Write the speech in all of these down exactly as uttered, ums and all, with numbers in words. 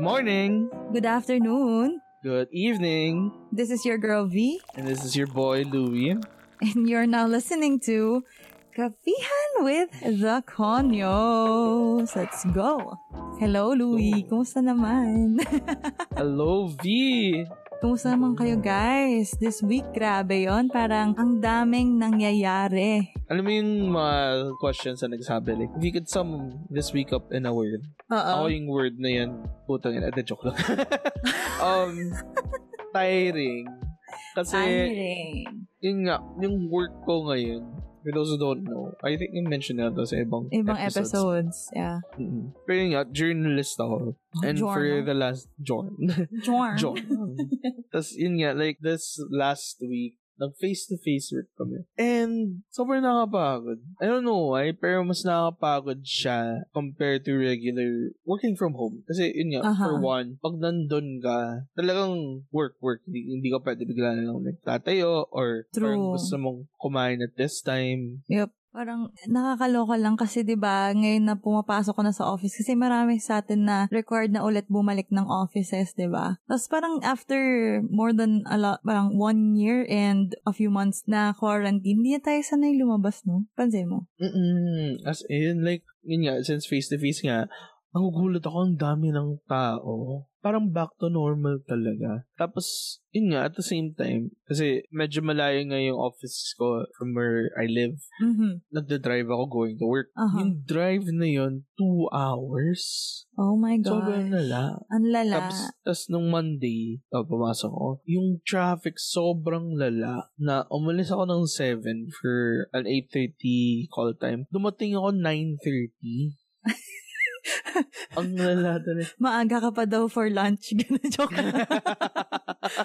morning. Good afternoon. Good evening. This is your girl V. And this is your boy Louie. And you're now listening to Kapihan with the Conyos. Let's go. Hello Louie, kumusta naman? Hello V. Kumusta naman kayo guys? This week, grabe yon. Parang ang daming nangyayari. Alam mo yung mga questions na nagsabi, like, if you could sum this week up in a word. Uh-oh. Ako yung word na yan, putang yan, ade, joke lang. um, tiring. Kasi, tiring. Yun nga, yung work ko ngayon, for those who don't know, I think you mentioned that sa ibang, ibang episodes. episodes. Yeah. Mm-hmm. Pero yun nga, journalist ako. And Jorn. For the last, Jorn. Jorn. Jorn. Tapos yun nga, like this last week, nag-face-to-face work kami. And sobrang nakapagod. I don't know why, pero mas nakapagod siya compared to regular working from home. Kasi yun nga, uh-huh. for one, pag nandun ka, talagang work-work. Hindi, hindi ka pwede bigla na lang nagtatayo or parang gusto mong kumain at this time. Yep. Parang nakakaloka lang kasi diba ngayon na pumapasok ko na sa office kasi marami sa atin na required na ulit bumalik ng offices, diba? Tapos parang after more than a lot, parang one year and a few months na quarantine, hindi na tayo sanay lumabas, no? Pansin mo? Mm-mm. As in, like, yun nga, since face-to-face nga, nagugulat ako, ang dami ng tao. Parang back to normal talaga. Tapos, yun nga, at the same time, kasi medyo malayo nga yung office ko from where I live. Mm-hmm. Nagda-drive ako going to work. Uh-huh. Yung drive na yun, two hours. Oh my God. Sobrang lala. Ang lala. Tapos, tapos nung Monday, oh, pumasok ko, yung traffic sobrang lala na umalis ako ng seven for an eight thirty call time. Dumating ako nine thirty. Ang lala talaga. Maaga ka pa daw for lunch. Joke.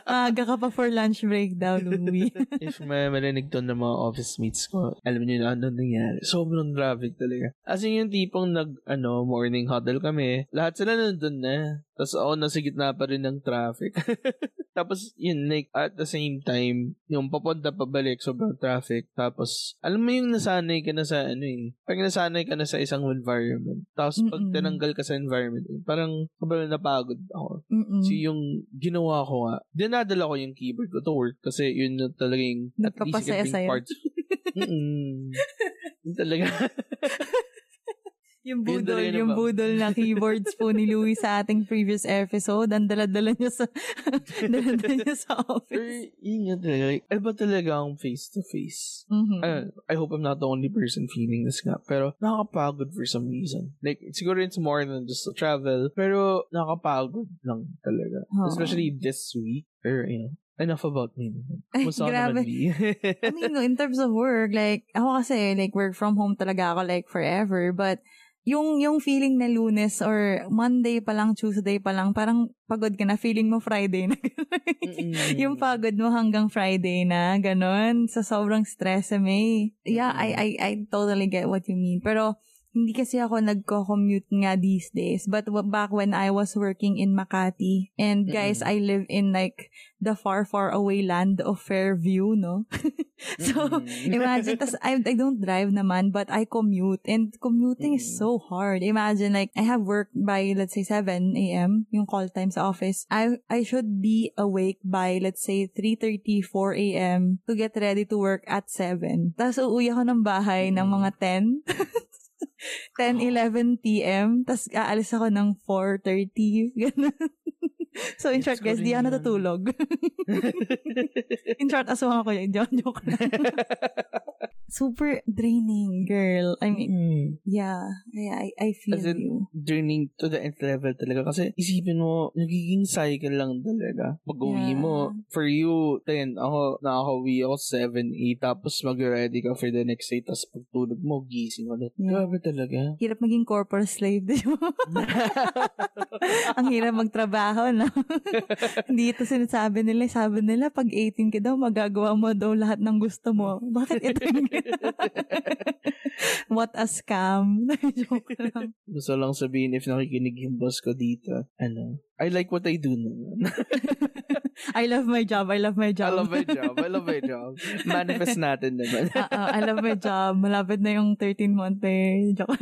Maaga ka pa for lunch break daw, Louie. If may marinig doon ng mga office mates ko, alam niyo na ano nangyari. Sobrang traffic talaga. As in yung tipong nag, ano, morning huddle kami, lahat sila nandun na. Tapos ako nasa gitna pa rin ng traffic. Tapos yun, like, at the same time, yung papunta pabalik, sobrang traffic. Tapos, alam mo yung nasanay ka na sa, ano eh, pag nasanay ka na sa isang environment. Tapos pag mm-mm. tinanggal ka sa environment, parang sobrang napagod ako. Mm-mm. So yung ginawa ko nga, dinadala ko yung keyboard ko to work kasi yun na talaga yung at least yung parts. Mm-mm. Yun talaga. Yung budol, yung budol na keyboards po ni Louie sa ating previous episode. Ang dala-dala niya sa, dala-dala niya sa office. Yun yun talaga. Like, iba talaga ang face-to-face. Mm-hmm. I, I hope I'm not the only person feeling this nga. Pero nakakapagod for some reason. Like, siguro it's more than just to travel. Pero nakakapagod lang talaga. Oh. Especially this week. Pero, you know. Enough about me. Musta ako naman, B. I mean, no, in terms of work, like, ako kasi, like, work from home talaga ako, like, forever. But, yung yung feeling na Lunes or Monday pa lang, Tuesday pa lang, parang pagod ka na, feeling mo Friday na. Yung pagod mo hanggang Friday na, ganun. Sa sobrang stress, may. Yeah, I, I, I totally get what you mean. Pero, hindi kasi ako nagko-commute nga these days. But back when I was working in Makati, and guys, mm-hmm. I live in like the far, far away land of Fairview, no? So, mm-hmm. imagine, tas I, I don't drive naman, but I commute. And commuting mm-hmm. is so hard. Imagine, like, I have work by, let's say, seven a.m., yung call time sa office. I I should be awake by, let's say, three thirty, four a.m. to get ready to work at seven. Tas uuwi ako ng bahay mm-hmm. ng mga ten. ten, eleven p.m. Tapos aalis ako ng four thirty. Ganun. So, in short, guys, di ako natutulog. In short, asuhan ko yun. Joke na. Super draining, girl. I mean, mm. yeah. I, I feel as in, you. Draining to the nth level talaga. Kasi isipin mo, nagiging cycle lang talaga. Pag-uwi yeah. mo, for you, ten. Ako, nakaka-uwi ako, seven, eight. Tapos mag-ready ka for the next eight. Tapos pagtulog mo, gising ulit. Yeah. Grabe talaga. Hirap maging corporate slave, di mo? Ang hirap magtrabaho, no? Hindi ito sinasabi nila. Sabi nila, pag eighteen ka daw, magagawa mo daw lahat ng gusto mo. Bakit ito yung What a scam. Joke lang. Gusto lang sa sabihin if nakikinig yung boss ko dito. Ano? I like what I do naman. I love my job. I love my job. I love my job. I love my job. Manifest natin naman. Uh-oh, I love my job. Malapit na yung thirteen month eh. Joke.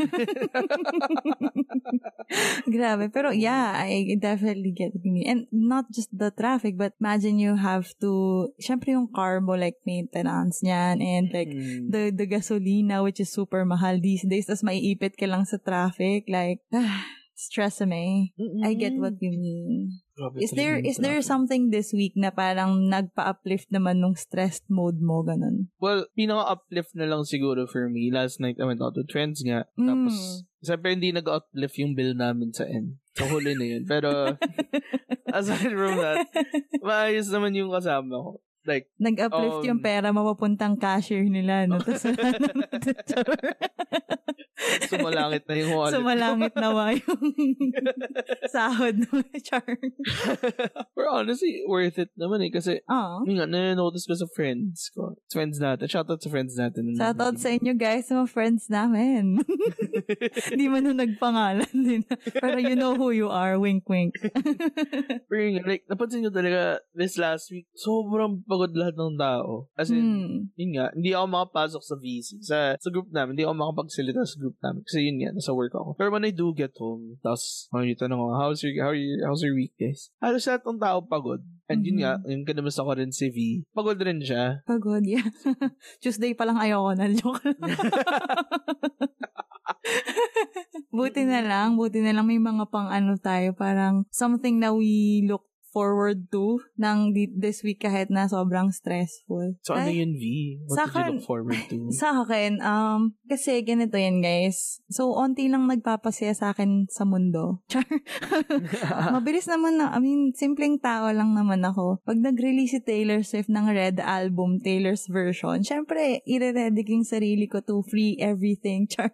Grabe. Pero yeah, I definitely get it. And not just the traffic, but imagine you have to, syempre yung car mo, like maintenance niyan, and like mm. the the gasolina, which is super mahal these days. Tapos maiipit ka lang sa traffic. Like, ah, stress-ame. Mm-hmm. I get what you mean. Grabe, is there is there something this week na parang nagpa-uplift naman nung stressed mode mo, ganun? Well, pinaka-uplift na lang siguro for me. Last night I went out to Trends nga. Mm. Tapos, siyempre hindi nag-uplift yung bill namin sa end. So, huli na yun. Pero, aside from that, maayos naman yung kasama ko. Like, nag-uplift um, yung pera mapapuntang cashier nila, no? Tapos, sumalangit na yung wallet. Sumalangit na wa yung sahod ng char. Pero honestly, worth it naman eh. Kasi, yun nga, nanonotice ko sa friends ko. Friends natin. Shoutout sa friends natin. Shoutout sa inyo guys, sa mga friends namin. Hindi man nung nagpangalan din. Pero you know who you are. Wink, wink. Pero yun nga, like, napansin nyo talaga this last week, sobrang pagod lahat ng tao. As in, hmm. yun nga, hindi ako makapasok sa V C. Sa, sa group namin, hindi ako makapagsalita sa group namin. Kasi yun yan, nasa work ako. Pero when I do get home, tapos, ano yung tanong ko, how's your, how your, how's your week, guys? Halos lahat ng tao pagod. And mm-hmm. yun nga, yung kinamas ako rin si V. Pagod rin siya. Pagod, yeah. Tuesday pa lang ayoko na. Joke lang. Buti na lang, buti na lang may mga pang ano tayo, parang something na we look forward to ng this week kahit na sobrang stressful. So, ano yun, V? What did you look forward to? Sa akin, um, kasi ganito yan, guys. So, onti lang nagpapasaya sa akin sa mundo. Char. Mabilis naman na, I mean, simpleng tao lang naman ako. Pag nag-release si Taylor Swift ng Red Album, Taylor's version, syempre, ire-ready ko yung sarili ko to free everything. Char.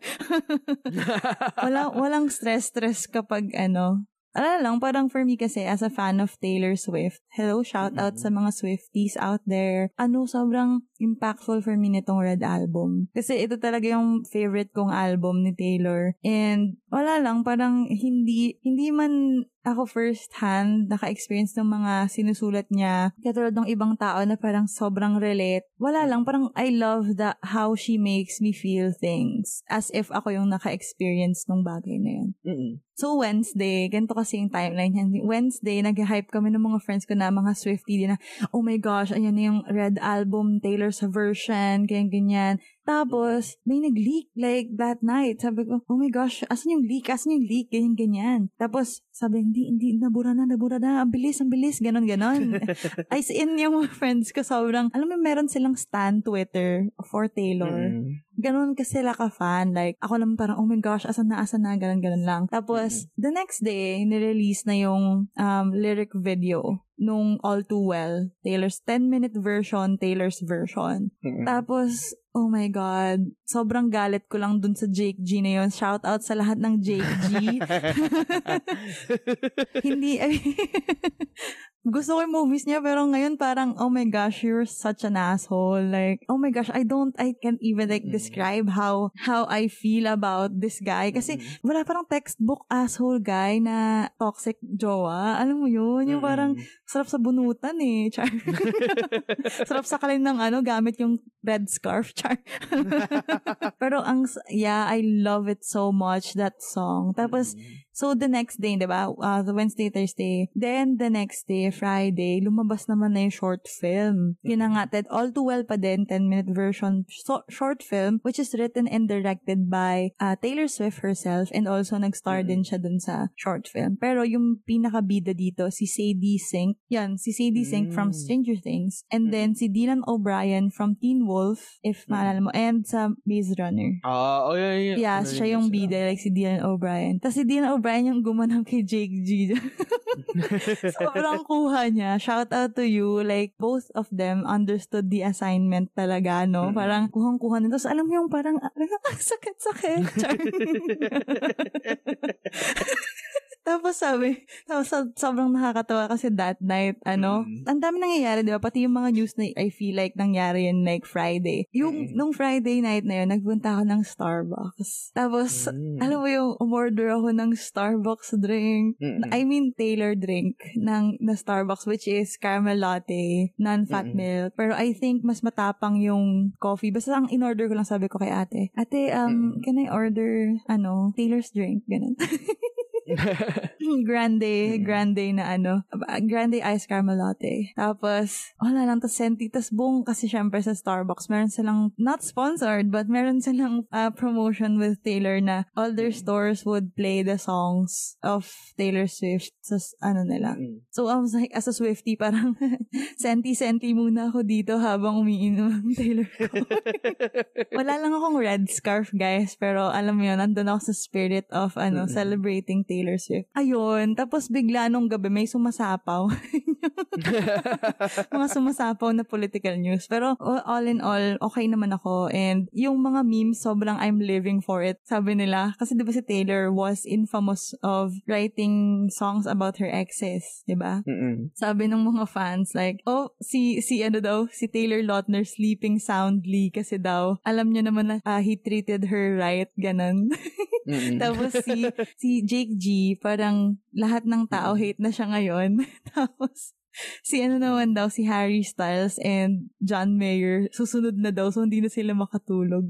walang, walang stress-stress kapag, ano, Ala lang, parang for me kasi, as a fan of Taylor Swift, hello, shout out mm-hmm. sa mga Swifties out there. Ano, sobrang impactful for me nitong Red Album. Kasi ito talaga yung favorite kong album ni Taylor. And wala lang, parang hindi, hindi man ako first-hand naka-experience ng mga sinusulat niya. Katulad ng ibang tao na parang sobrang relate. Wala lang, parang I love the how she makes me feel things. As if ako yung naka-experience ng bagay na yun. Mm-mm. So, Wednesday, ganito kasi yung timeline niya. Wednesday, nag-hype kami ng mga friends ko na, mga Swiftie din na, oh my gosh, ayan na yung Red Album, Taylor's version, ganyan-ganyan. Tapos, may nag-leak, like, that night. Sabi ko, oh my gosh, asan yung leak? Asan yung leak? Ganyan-ganyan. Tapos, sabi, hindi, hindi, nabura na, nabura na. Ang bilis, ang bilis. Ganon-ganon. As in, yung mga friends ko, sobrang, alam mo, meron silang stan Twitter for Taylor. Mm. Ganon kasi sila ka-fan. Like, ako lang parang, oh my gosh, asan na, asan na, ganon-ganon lang. Tapos, mm-hmm. the next day, nirelease na yung um, lyric video nung All Too Well. Taylor's ten-minute version, Taylor's version. Mm-hmm. Tapos, oh my God. Sobrang galit ko lang dun sa Jake G na yun. Shout out sa lahat ng Jake G. Hindi, I mean, gusto ko yung movies niya, pero ngayon parang, oh my gosh, you're such an asshole. Like, oh my gosh, I don't, I can't even like describe how, how I feel about this guy. Kasi, wala parang textbook asshole guy na toxic jowa. Alam mo yun? Yung parang, sarap sa bunutan eh. Char. Sarap sa kalin ng ano, gamit yung red scarf. Char. Pero ang, yeah, I love it so much, that song. Tapos, so the next day, diba? Uh, the Wednesday, Thursday. Then the next day, Friday, lumabas naman na yung short film. Yun na nga, All Too Well pa din, ten-minute version so, short film, which is written and directed by uh, Taylor Swift herself, and also nag-star mm-hmm. din siya dun sa short film. Pero yung pinakabida dito, si Sadie Sink, yan, si Sadie Sink mm-hmm. from Stranger Things, and mm-hmm. then si Dylan O'Brien from Teen Wolf, if mm-hmm. maalala mo, and sa Maze Runner. Ah, uh, oh yeah, yeah. Yeah, siya yung bida, like si Dylan O'Brien. Tapos si Dylan O'Brien yung gumanap kay Jake G. Sobrang kuha niya. Shout out to you. Like, both of them understood the assignment talaga, no? Mm-hmm. Parang kuhang-kuha nito. Tapos alam mo yung parang, ah, sakit-sakit. Tapos sabi, tapos sobrang nakakatawa kasi that night, ano, mm-hmm. ang dami nangyayari, di ba? Pati yung mga news na I feel like nangyari yun like Friday. Yung, mm-hmm. nung Friday night na yun, nagpunta ako ng Starbucks. Tapos, mm-hmm. alam mo yung, umorder ako ng Starbucks drink. Mm-hmm. I mean, Taylor drink ng, na Starbucks, which is caramel latte, non-fat mm-hmm. milk. Pero I think, mas matapang yung coffee. Basta ang in-order ko lang sabi ko kay ate, ate, um, mm-hmm. can I order, ano, Taylor's drink? Ganun. Grande, mm. grande na ano, grande ice caramel latte. Tapos, wala lang, tas senti, tas buong kasi syempre sa Starbucks, meron silang, not sponsored, but meron silang uh, promotion with Taylor na all their stores would play the songs of Taylor Swift sa ano nila. Mm. So, I was like, as a Swiftie, parang senti-senti muna ako dito habang umiinom ang Taylor ko. Wala lang akong red scarf, guys, pero alam mo yun, nandun ako sa spirit of ano, mm-hmm. celebrating Taylor. Taylor Swift. Ayun, tapos bigla nung gabi may sumasapaw. Mga sumasapaw na political news. Pero all in all, okay naman ako. And yung mga memes, sobrang I'm living for it. Sabi nila, kasi diba si Taylor was infamous of writing songs about her exes, diba? Mm-mm. Sabi ng mga fans, like, oh, si, si ano daw, si Taylor Lautner sleeping soundly kasi daw, alam nyo naman na uh, he treated her right, ganun. Tapos si, si Jake G, parang lahat ng tao hate na siya ngayon. Tapos, si ano naman daw, si Harry Styles and John Mayer, susunod na daw, so hindi na sila makatulog.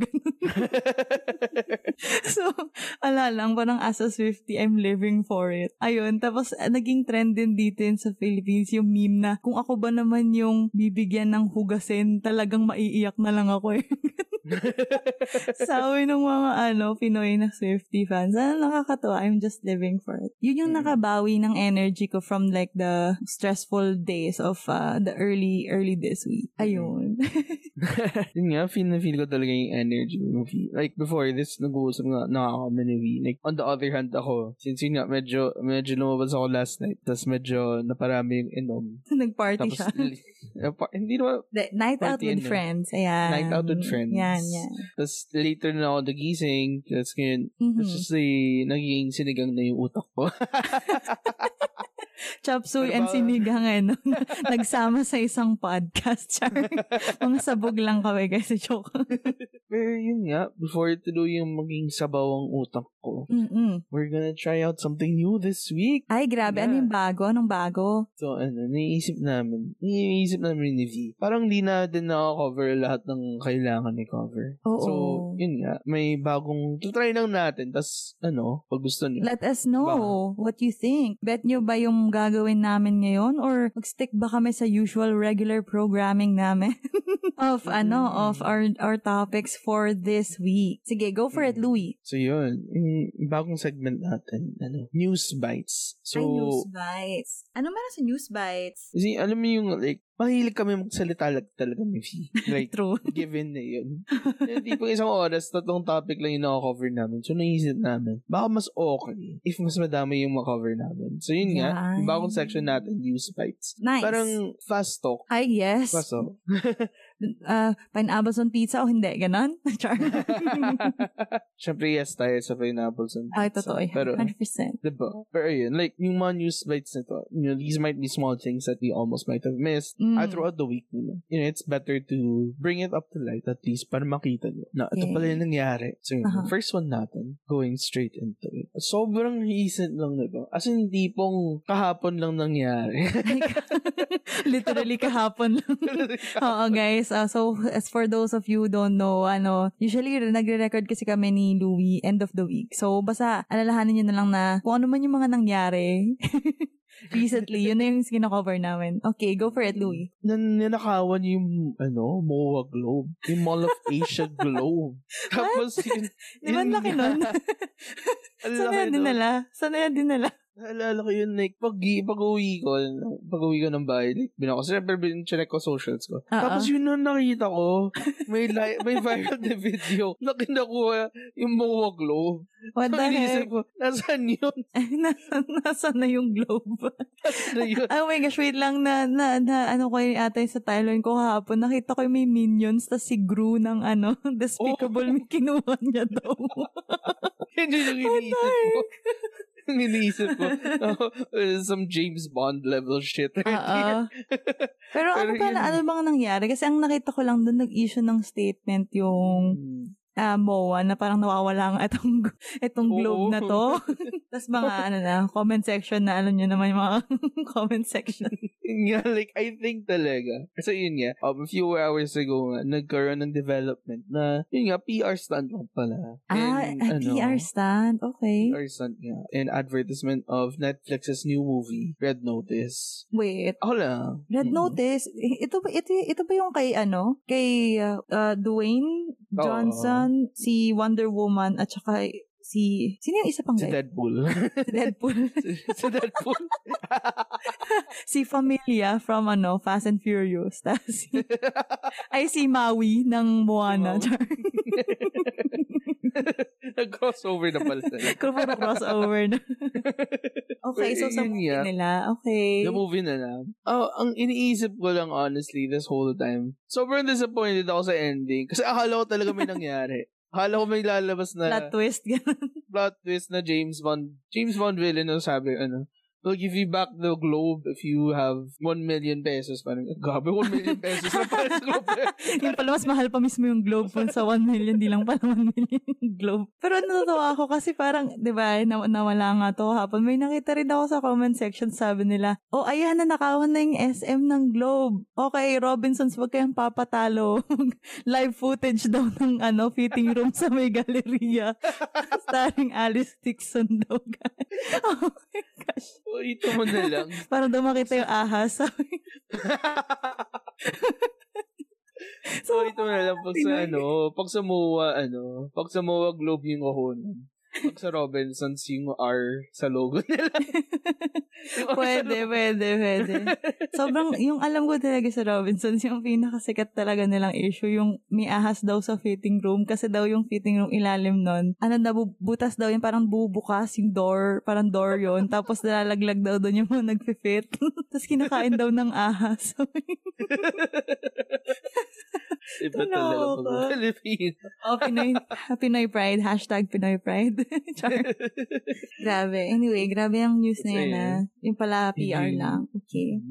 So, ala lang, parang as a Swiftie, I'm living for it. Ayun, tapos naging trend din dito sa Philippines yung meme na, kung ako ba naman yung bibigyan ng hugasin, talagang maiiyak na lang ako eh. Sabi ng mga ano, Pinoy na Swiftie fans, ah, nakakatawa, I'm just living for it. Yun yung nakabawi ng energy ko from like the stressful days of uh, the early early this week. Ayun. Yun nga, feel na feel ko talaga yung energy movie. Like before this, nag-uusap nga nakaka-manivy. Like on the other hand ako, since yun nga, medyo medyo lumabas ako last night, tas medyo naparami yung inom. Nag-party tapos, siya. Napa- hindi naman. The night out with ano. friends. Ayan. Night out with friends. Yeah. Yeah. Tapos later na ako nagising, tapos ngayon, mm-hmm. tapos just like, naging sinigang na yung utak ko. Chop suey and sinigang eh, no? Nagsama sa isang podcast, char. Mga sabog lang kami, guys, joke. Pero yun nga, before tuloy yung maging sabaw ang utak ko, mm-mm. we're gonna try out something new this week. Ay, grabe, yeah. ano yung bago? Anong bago? So, ano, naiisip namin, naiisip namin ni V. Parang di na din nakakover lahat ng kailangan ni cover. Oo. So, yun nga, may bagong, tutry lang natin, tas, ano, pag gusto nyo. Let us know baka. What you think. Bet nyo ba yung gagawin namin ngayon or mag-stick ba kami sa usual regular programming namin of ano mm. of our our topics for this week. Sige, go for mm. it, Louie. So yun, yung bagong segment natin, ano, News Bites. So, ay, News Bites. Ano meron sa News Bites? Kasi alam mo yung like mahilig kami magsalita talaga ni Fee. Like, true. Given na yun. Hindi pang isang oras, tatlong topic lang yung nakakover namin. So, naisip namin, baka mas okay if mas madami yung makover namin. So, yun yeah. nga, yung bagong section natin, News Bites. Nice. Parang fast talk. Ay, yes. Fast talk. Uh, pineapple on pizza o hindi, ganon? Char. Siyempre, yes tayo sa pineapple on pizza. Ay, totoo. Pero, one hundred percent. Diba? Pero yun, like, yung mga news bites na to, you know, these might be small things that we almost might have missed mm. uh, throughout the week nila. You know, it's better to bring it up to light at least para makita nyo na ito yeah. pala yung nangyari. So, yun, uh-huh. first one natin, going straight into it. Sobrang recent lang, diba? As in, hindi pong kahapon lang nangyari. Literally, kahapon lang. Oo, guys. Uh, so, as for those of you who don't know, ano, usually, nagre-record kasi kami ni Louie end of the week. So, basta, alalahanin nyo na lang na kung ano man yung mga nangyari. Recently, yun na yung kinakover namin. Okay, go for it, Louie. Nanakawan yung, ano, M O A Globe. Yung Mall of Asia Globe. Tapos, yun. Di ba laki nun? Sana yan dinala? Sana yan dinala? Naalala ko yun, like, pag, pag-uwi ko, pag-uwi ko ng bahay, like, binako, siyempre, bin-check ko socials ko. Uh-oh. Tapos yun na nakita ko, may li- may viral na video na kinakuha yung M O A Globe. What so, the heck? Ko, nasaan yun? nasaan, nasaan na yung globe? Nasaan na yun? Oh my gosh, wait lang, na, na, na ano ko yung atay sa Thailand ko kahapon, nakita ko yung may minions, tas si Gru ng, ano, Despicable oh. Me, kinuha niya daw. Yun yung iniisip ko. iniisip ko. Uh, some James Bond level shit. Uh-uh. Pero ano pala, ano bang nangyari? Kasi ang nakita ko lang doon, nag-issue ng statement yung uh, M O A na parang nawawala ang itong, itong globe na to. Tapos mga ano na, comment section na, alam nyo naman yung mga comment section. Yeah, like, I think talaga. Kasi so, yun nga, um, a few hours ago, uh, nagkaroon ng development na, yun nga, P R stunt lang pala. Ah, and, ano, P R stunt? Okay. P R stunt nga. Yeah. An advertisement of Netflix's new movie, Red Notice. Wait. Hola. Red mm-hmm. Notice? Ito ba, ito, ito ba yung kay, ano, kay uh, Dwayne Johnson, oh. si Wonder Woman, at saka si... Sino yung isa pang guy? Si Deadpool. si Deadpool. si, si Deadpool. si Familia from, ano, Fast and Furious. Tapos si... Ay, si Maui ng Moana. Si Nag-crossover na pala sila. Nag-crossover na. Okay, so sa movie yeah. nila. Okay. The movie nila. Oh, ang iniisip ko lang, honestly, this whole time, sobrang disappointed ako sa ending. Kasi akala ko talaga may nangyari. Akala ko may lalabas na... Plot twist, gano'n. Plot twist na James Bond. James Bond villain, ano sabi, ano, we'll give you back the globe if you have one million pesos. Parang, gabi, one million pesos na pala sa globe. Yung pala, mas mahal pa mismo yung globe sa one million, di lang pala one million globe. Pero natutuwa ako kasi parang, di ba, nawala nga to hapon. May nakita rin ako sa comment section, sabi nila, oh, ayan na, nakawan na yung S M ng globe. Okay, Robinsons, wag kayong papatalo. Live footage daw ng ano, fitting room sa may galeria. Starring Alice Dixon daw. Oh my gosh. O, ito mo na lang. Parang daw makita yung ahas. So, ito mo na lang. Pag sa, ano, pag sa M O A, ano, pag sa M O A globe yung kohonan. Pag sa Robinsons, yung R sa logo nila. pwede, pwede, pwede. Sobrang, yung alam ko talaga sa Robinsons, yung pinakasikat talaga nilang issue, yung may ahas daw sa fitting room, kasi daw yung fitting room ilalim nun, ano na, butas daw yung parang bubukas yung door, parang door yon, tapos nalalaglag daw doon yung mga nagfifit. Tapos kinakain daw ng ahas. Iba talaga pag Pilipino. Oh, Pinoy, Pinoy Pride. Hashtag Pinoy Pride. Grabe. Anyway, grabe yung news na yun, ah. Yung pala, P R lang. Okay.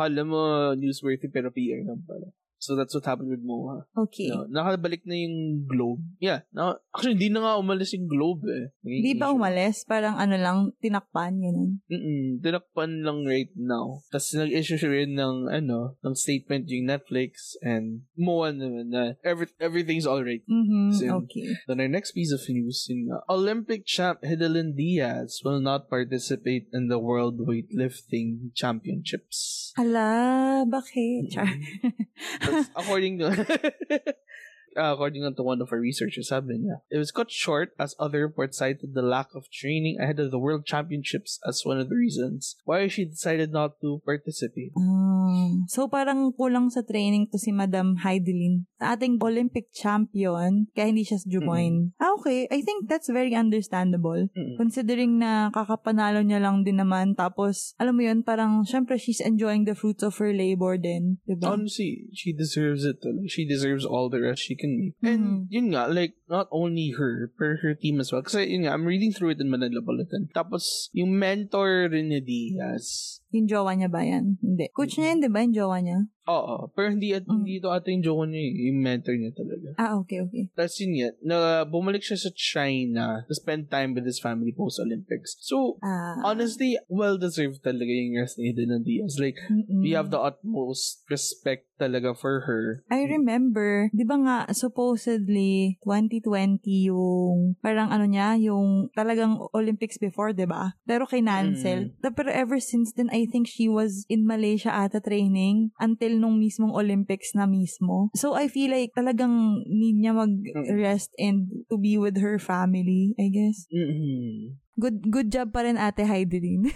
Hala mo, newsworthy, pero P R lang pala. So, that's what happened with M O A. Okay. No, nakabalik na yung globe. Yeah. No, actually, hindi na nga umalis yung globe, eh. Hindi ba umalis? Parang ano lang, tinakpan, yun. Mm-mm. Tinakpan lang right now. Tapos, nag-issue rin ng, ano, ng statement yung Netflix and M O A naman na every, everything's alright. Mm-hmm. So, okay. Then, our next piece of news, yung uh, Olympic champ Hidilyn Diaz will not participate in the World Weightlifting Championships. Ala, bakit? Mm-hmm. According to uh, according to one of our researchers, sabi niya, it was cut short as other reports cited the lack of training ahead of the World Championships as one of the reasons why she decided not to participate. Um, so parang kulang sa training to si Madam Hidilyn, ating Olympic champion, kaya hindi siya jumoin. Mm-hmm. Ah, okay. I think that's very understandable. Mm-hmm. Considering na kakapanalo niya lang din naman, tapos, alam mo yun, parang syempre she's enjoying the fruits of her labor din. Diba? Honestly, she deserves it. She deserves all the rest she can. And, yun nga, like, not only her, per her team as well. Kasi, yun nga, I'm reading through it in Manila Bulletin. Tapos, yung mentor rin ni Diaz. Yung jowa niya ba yan? Hindi. Coach niya yun, di ba? Yung jowa niya? Oo. Pero hindi, at, mm. hindi ito ata yung jowa niya, yung mentor niya talaga. Ah, okay, okay. Tapos yun nga, na, bumalik siya sa China to spend time with his family post-Olympics. So, ah. honestly, well-deserved talaga yung rest ni Hidilyn Diaz. Like, mm-mm. we have the utmost respect talaga for her. I remember, di ba nga, supposedly, twenty twenty yung, parang ano niya, yung talagang Olympics before, di ba? Pero kay Nancel. Mm. Pero ever since then, I think she was in Malaysia ata training until nung mismong Olympics na mismo. So, I feel like talagang need niya mag-rest and to be with her family, I guess. Mm-hmm. Good good job pa rin ate Hidilyn.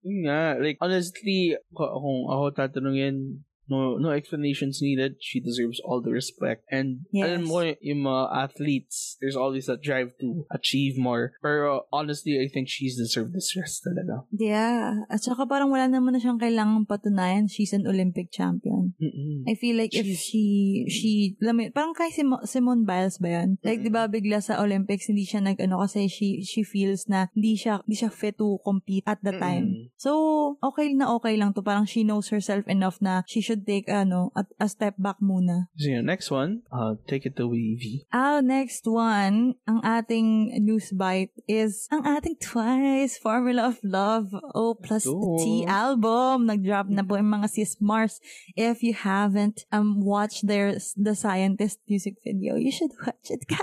Yun nga, like, honestly, kung ako tatanungin, No, no explanations needed. She deserves all the respect. And yes. alam mo, yung mga athletes, there's always that drive to achieve more. Pero honestly, I think she's deserved this rest talaga. Yeah. At saka parang wala naman na siyang kailangang patunayan. She's an Olympic champion. Mm-mm. I feel like she's... if she, she, lamin, parang kay Sim- Simone Biles ba yan? Like, di ba bigla sa Olympics, hindi siya nag-ano kasi she, she feels na hindi siya, hindi siya fit to compete at the time. Mm-mm. So, okay na okay lang to. Parang she knows herself enough na she should take ano a, a step back muna. So, yeah, next one, uh, take it away, V. Our next one, ang ating news bite is ang ating Twice Formula of Love O plus T album. Nag-drop na po yung mga sis Mars. If you haven't um watched their the Scientist music video, you should watch it ka.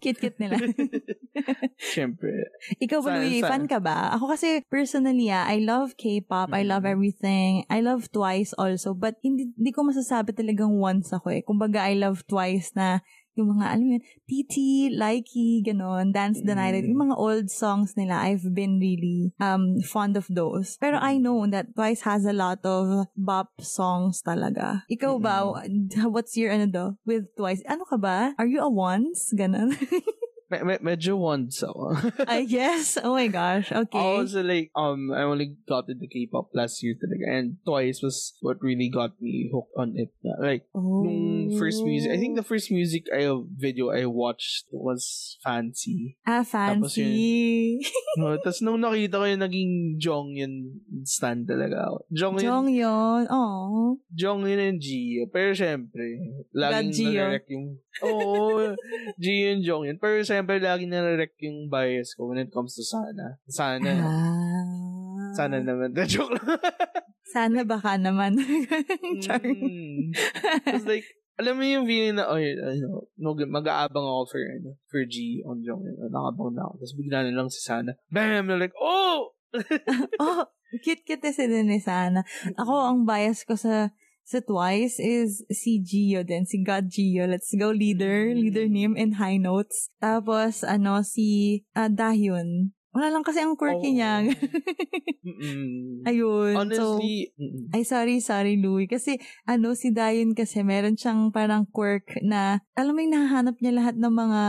Kit-kit nila. Siyempre. Ikaw ba, Louie? Fan ka ba? Ako kasi personally, ah, I love K-pop. Mm-hmm. I love everything. I love Twice also. But hindi, hindi ko masasabi talagang once ako eh. Kumbaga, I love Twice na yung mga, alam mo yun, Titi, Likey, ganon, Dance the Night, mm. yung mga old songs nila, I've been really um fond of those. Pero I know that Twice has a lot of bop songs talaga. Ikaw mm. ba, what's your ano do, with Twice? Ano ka ba? Are you a once? Ganon. Me- medyo once ako. uh, yes. Oh my gosh. Okay. I was like, um, I only got into K-pop last year talaga, and Twice was what really got me hooked on it. Like, oh. nung first music, I think the first music I video I watched was Fancy. Ah, Fancy. Tapos, no, tapos nung nakita ko yung naging Jonghyun stan talaga ako. Jonghyun. Jonghyun. Oh. Jonghyun and Gio. Pero syempre, laging nalarek yung... Oo. Gio and Jonghyun. Pero syempre, Siyempre, lagi narerect yung bias ko when it comes to Sana. Sana. Ah. Sana naman. The joke lang. Sana baka naman. Charm. Mm. It's like, alam mo yung feeling na, oh, ano, mag-aabang ako for, ano, for G on Jonghyun. Nakabang na ako. Tapos bigla na lang si Sana. Bam! They're like, oh! Oh! Cute-cute si din ni Sana. Ako, ang bias ko sa So Twice is si Gio din, si God Gio. Let's go, leader. Leader name and high notes. Tapos, ano, si uh, Dahyun. Wala lang kasi ang quirky oh. niya. Ayun. Honestly. So, ay, sorry, sorry, Louie. Kasi, ano, si Dahyun kasi meron siyang parang quirk na, alam mo yung nahahanap niya lahat ng mga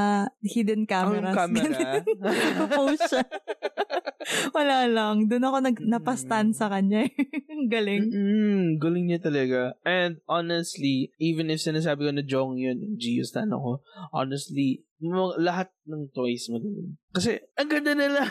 hidden cameras. Ang camera. Post siya. Wala lang. Doon ako nag- napastan sa kanya. Galing. Mm-mm. Galing niya talaga. And honestly, even if sinasabi ko na Jonghyun, Gio stan ako, honestly, lahat ng Twice magaling. Kasi, ang ganda nila.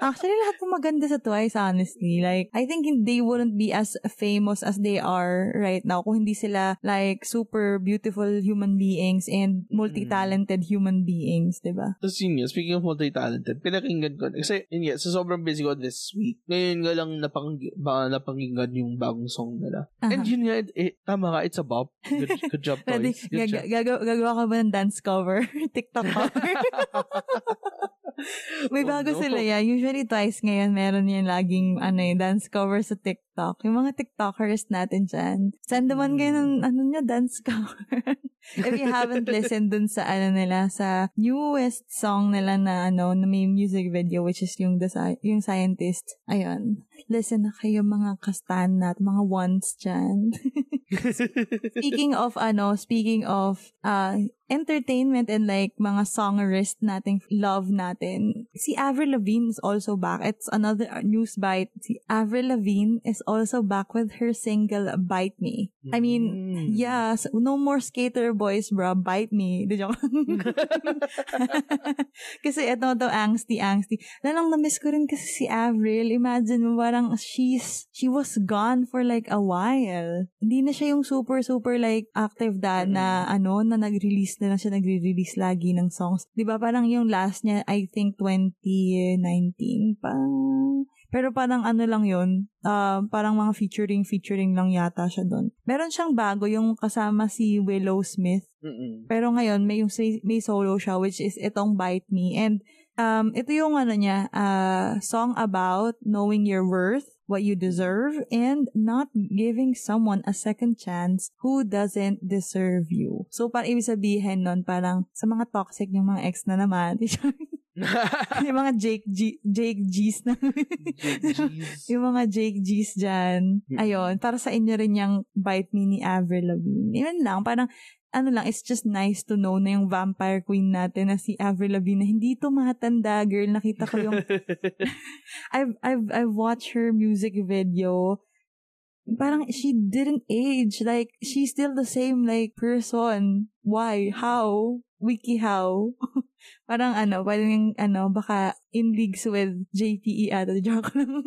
Actually, lahat ng maganda sa Twice, honestly. Like, I think they wouldn't be as famous as they are right now kung hindi sila, like, super beautiful human beings and multi-talented mm. human beings, diba? Tapos yun nga, speaking of multi-talented, pinakinggan ko. Kasi, yun nga, so sobrang busy ko this week. Ngayon nga lang napang- ba- napakinggan yung bagong song nila. Uh-huh. And yun nga, it, it, tama ka, it's a bop. Good, good job, Twice. Good job. Gag- gag- gagawa ka ba ng dance cover? TikTok cover? May bago oh, no. sila yan. Usually Twice ngayon meron yan laging ano yung dance cover sa TikTok. Yung mga TikTokers natin dyan. Saan naman mm. kayo ng ano niya, dance cover? If you haven't listened dun sa ano nila, sa newest song nila na ano, na may music video which is yung, the, yung Scientist. Ayun. Listen na kayo mga kastan na at mga ones dyan. Speaking of ano, speaking of uh, entertainment and like mga songwriters natin, love natin. Si Avril Lavigne is also back. It's another news bite. Si Avril Lavigne is also back with her single Bite Me. Mm. I mean, yes, no more skater boys, bro. Bite me. Diyan. Kasi eto daw angsty, angsty. Lalang na-miss ko rin kasi si Avril. Imagine mo parang she's, she was gone for like a while. Hindi na siya yung super, super like active dad mm. na ano, na nag-release na lang siya, nagre-release lagi ng songs. Diba parang yung last niya, I think twenty nineteen pa. Pero parang ano lang yun, uh, parang mga featuring, featuring lang yata siya doon. Meron siyang bago, yung kasama si Willow Smith. Mm-mm. Pero ngayon, may, yung, may solo siya, which is itong Bite Me. And um, ito yung ano niya, uh, song about knowing your worth, what you deserve, and not giving someone a second chance who doesn't deserve you. So, parang ibig sabihin nun, parang sa mga toxic yung mga ex na naman, Yung mga Jake G- Jake G's na yung mga Jake G's dyan. Ayun, para sa inyo rin yung Bite Me ni Avril Lavigne. Yun lang, parang ano lang, it's just nice to know na yung vampire queen natin na si Avril Lavigne, hindi tumatanda, girl. Nakita ko yung I've I've I've watched her music video. Parang she didn't age. Like, she's still the same, like, person. Why? How? Wiki how? Parang ano, parang ano, baka in leagues with J T E ata. Joke lang.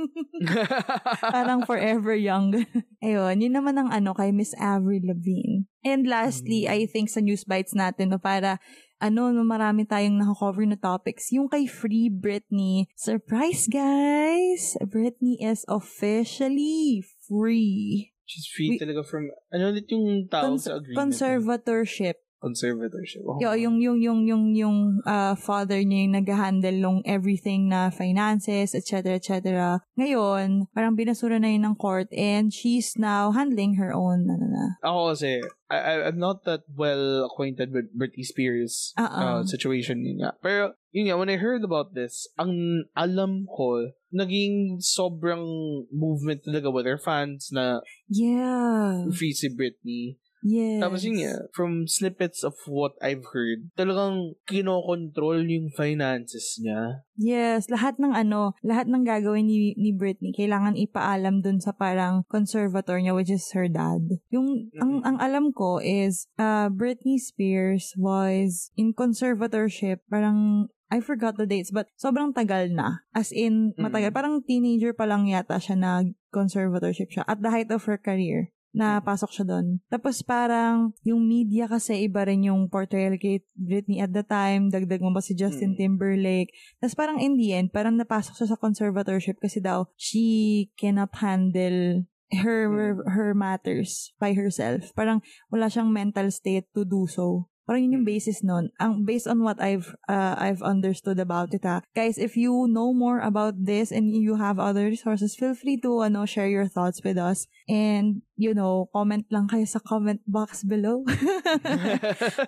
Parang forever young. Ayun, yun naman ang ano kay Miss Avril Lavigne. And lastly, mm-hmm. I think sa news bites natin, no, para ano, no, marami tayong nakakover na topics. Yung kay Free Britney. Surprise, guys! Britney is officially free. She's free we, talaga from, ano ulit yung tawag cons- sa agreement? Conservatorship. Conservatorship. Oh. Yo, yung, yung, yung, yung, yung uh, father niya yung nag-handle ng everything na finances, et cetera, et cetera. Ngayon, parang binasura na yun ng court and she's now handling her own, ano na. Ako kasi, I, I'm not that well acquainted with Britney Spears uh, situation yun nga. Pero, yun nga, when I heard about this, ang alam ko, naging sobrang movement talaga with her fans na yeah. free si Britney. Yes. Tapos yun nga, from snippets of what I've heard, talagang kinokontrol yung finances niya. Yes, lahat ng ano, lahat ng gagawin ni, ni Britney, kailangan ipaalam dun sa parang conservator niya, which is her dad. Yung, mm-hmm. ang, ang alam ko is, uh, Britney Spears was in conservatorship, parang, I forgot the dates, but sobrang tagal na. As in, matagal. Mm-hmm. Parang teenager pa lang yata siya na conservatorship siya at the height of her career. Napasok siya doon. Tapos parang yung media kasi iba rin yung portrayal kay Britney at the time, dagdag mo ba si Justin mm. Timberlake. Tapos parang in the end, parang napasok siya sa conservatorship kasi daw she cannot handle her mm. her matters by herself. Parang wala siyang mental state to do so. Parang yun yung basis nun. Ang based on what I've uh, I've understood about it, ha. Guys, if you know more about this and you have other resources, feel free to ano share your thoughts with us. And, you know, comment lang kayo sa comment box below.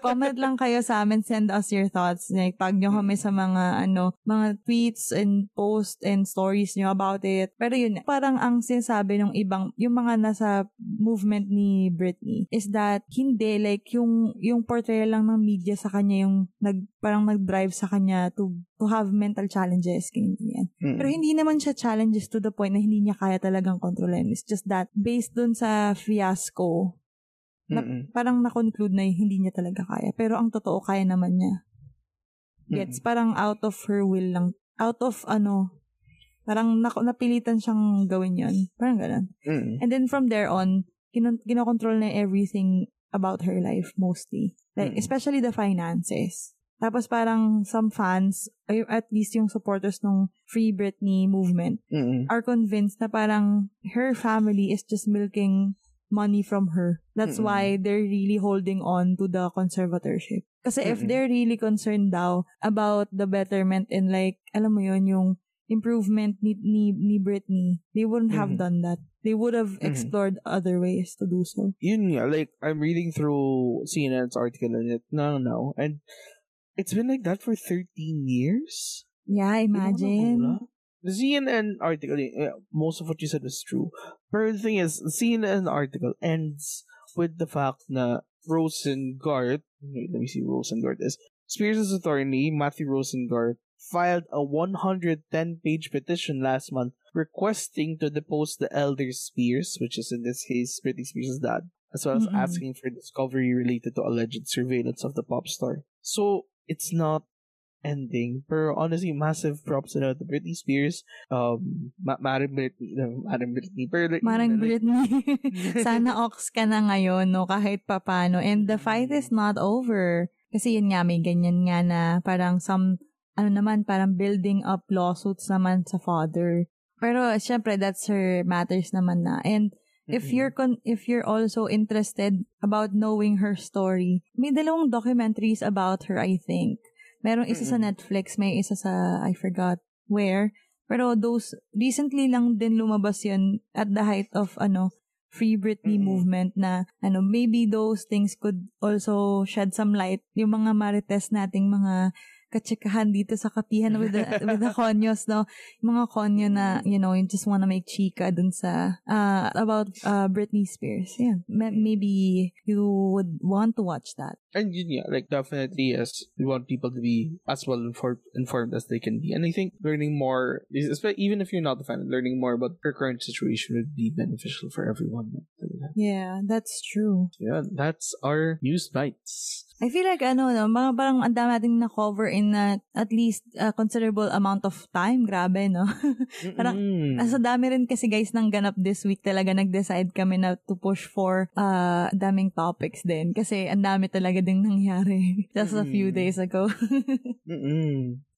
Comment lang kayo sa amin. Send us your thoughts. Like, tag nyo kami sa mga, ano, mga tweets and posts and stories nyo about it. Pero yun, parang ang sinasabi ng ibang, yung mga nasa movement ni Britney is that, hindi, like, yung, yung portrayal lang ng media sa kanya, yung nag, parang nag-drive sa kanya to to have mental challenges. Ganyan. Mm-hmm. Pero hindi naman siya challenges to the point na hindi niya kaya talagang kontrolin. It's just that, based dun sa fiasco, na, parang na-conclude na hindi niya talaga kaya. Pero ang totoo, kaya naman niya. Gets? Mm-hmm. Parang out of her will lang. Out of ano, parang na- napilitan siyang gawin yun. Parang ganun. Mm-hmm. And then from there on, kin- kinokontrol na everything about her life mostly. Like, mm-hmm. especially the finances. Tapos parang some fans, at least yung supporters ng Free Britney movement, mm-hmm. are convinced na parang her family is just milking money from her. That's mm-hmm. why they're really holding on to the conservatorship. Kasi mm-hmm. if they're really concerned daw about the betterment and like, alam mo yun, yung improvement ni, ni, ni Britney, they wouldn't have mm-hmm. done that. They would have explored mm-hmm. other ways to do so. Yun nga, like, I'm reading through C N N's article on it. No, no, and it's been like that for thirteen years? Yeah, imagine. The C N N article, most of what you said was true. But the thing is, the C N N article ends with the fact that Rosengart, wait, let me see who Rosengart is, Spears' attorney, Matthew Rosengart, filed a one hundred ten page petition last month requesting to depose the elder Spears, which is in this case Britney Spears' dad, as well as mm-hmm. asking for discovery related to alleged surveillance of the pop star. So, it's not ending. Pero honestly, massive props to Britney Spears. Um, ma- Marang Britney. Marang Britney. Pero, like, Marang like, Britney. Sana ox ka na ngayon, no? Kahit papano. And the fight is not over. Kasi yun nga, may ganyan nga na parang some, ano naman, parang building up lawsuits naman sa father. Pero, syempre, that's her matters naman na. And, If you're con- if you're also interested about knowing her story, may dalawang documentaries about her, I think. Merong isa sa Netflix, may isa sa, I forgot where. Pero those, recently lang din lumabas yun at the height of, ano, Free Britney mm-hmm. movement na, ano, maybe those things could also shed some light. Yung mga marites nating mga katsikahan dito sa Kapihan with the, with the Conyos, no? Yung mga konyo na, you know, you just wanna make chika dun sa, uh, about uh, Britney Spears. Yeah. M- maybe you would want to watch that. And yun nga, like, definitely, yes, we want people to be as well informed, informed as they can be. And I think learning more, even if you're not a fan, learning more about her current situation would be beneficial for everyone. Yeah, that's true. Yeah, that's our news bites. I feel like, ano, no, mga parang ang dami natin na-cover in uh, at least a uh, considerable amount of time. Grabe, no? Parang, asa dami rin kasi guys ng ganap this week talaga nag-decide kami na to push for uh, daming topics din. Kasi ang dami talaga ding nangyari just mm. a few days ago.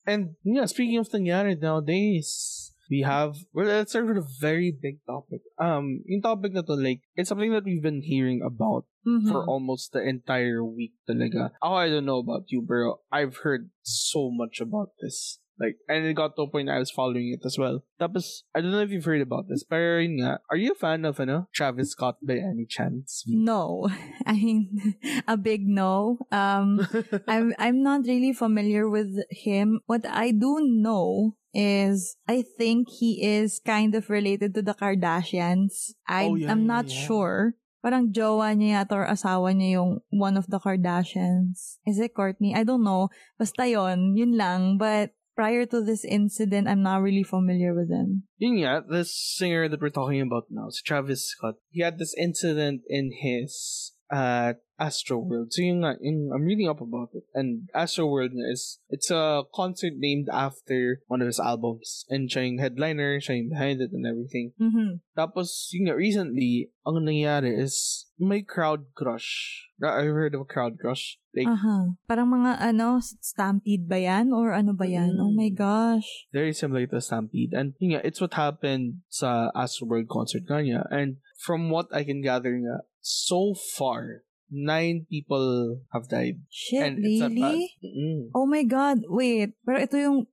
And, yeah, speaking of nangyari nowadays, we have, well, let's start with a very big topic. Um, yung topic na to, like, it's something that we've been hearing about mm-hmm. for almost the entire week talaga. Oh, I don't know about you, bro. I've heard so much about this. Like, and it got to a point I was following it as well. Tapos, I don't know if you've heard about this, pero yun nga, are you a fan of, ano, Travis Scott by any chance? No. I mean, a big no. Um, I'm, I'm not really familiar with him. What I do know is I think he is kind of related to the Kardashians. I, oh, yeah, I'm not yeah. sure. Parang jowa niya yata or asawa niya yung one of the Kardashians. Is it Kourtney? I don't know. Basta yun, yun lang. But prior to this incident, I'm not really familiar with them. Yun nga, this singer that we're talking about now, so Travis Scott, he had this incident in his uh, Astroworld. So yun nga, yun, I'm reading up about it. And Astroworld is, it's a concert named after one of his albums. And siya yung headliner, siya yung behind it and everything. Mm-hmm. Tapos, yun nga, recently, ang nangyari is, may crowd crush. I've heard of a crowd crush. Like, uh-huh. Parang mga, ano, stampede ba yan? Or ano ba yan? Mm, oh my gosh. Very similar to a stampede. And yun nga, it's what happened sa Astroworld concert kanya. And from what I can gather nga, so far, nine people have died. Shit, and it's really? Mm-hmm. Oh my God, wait. Pero ito yung,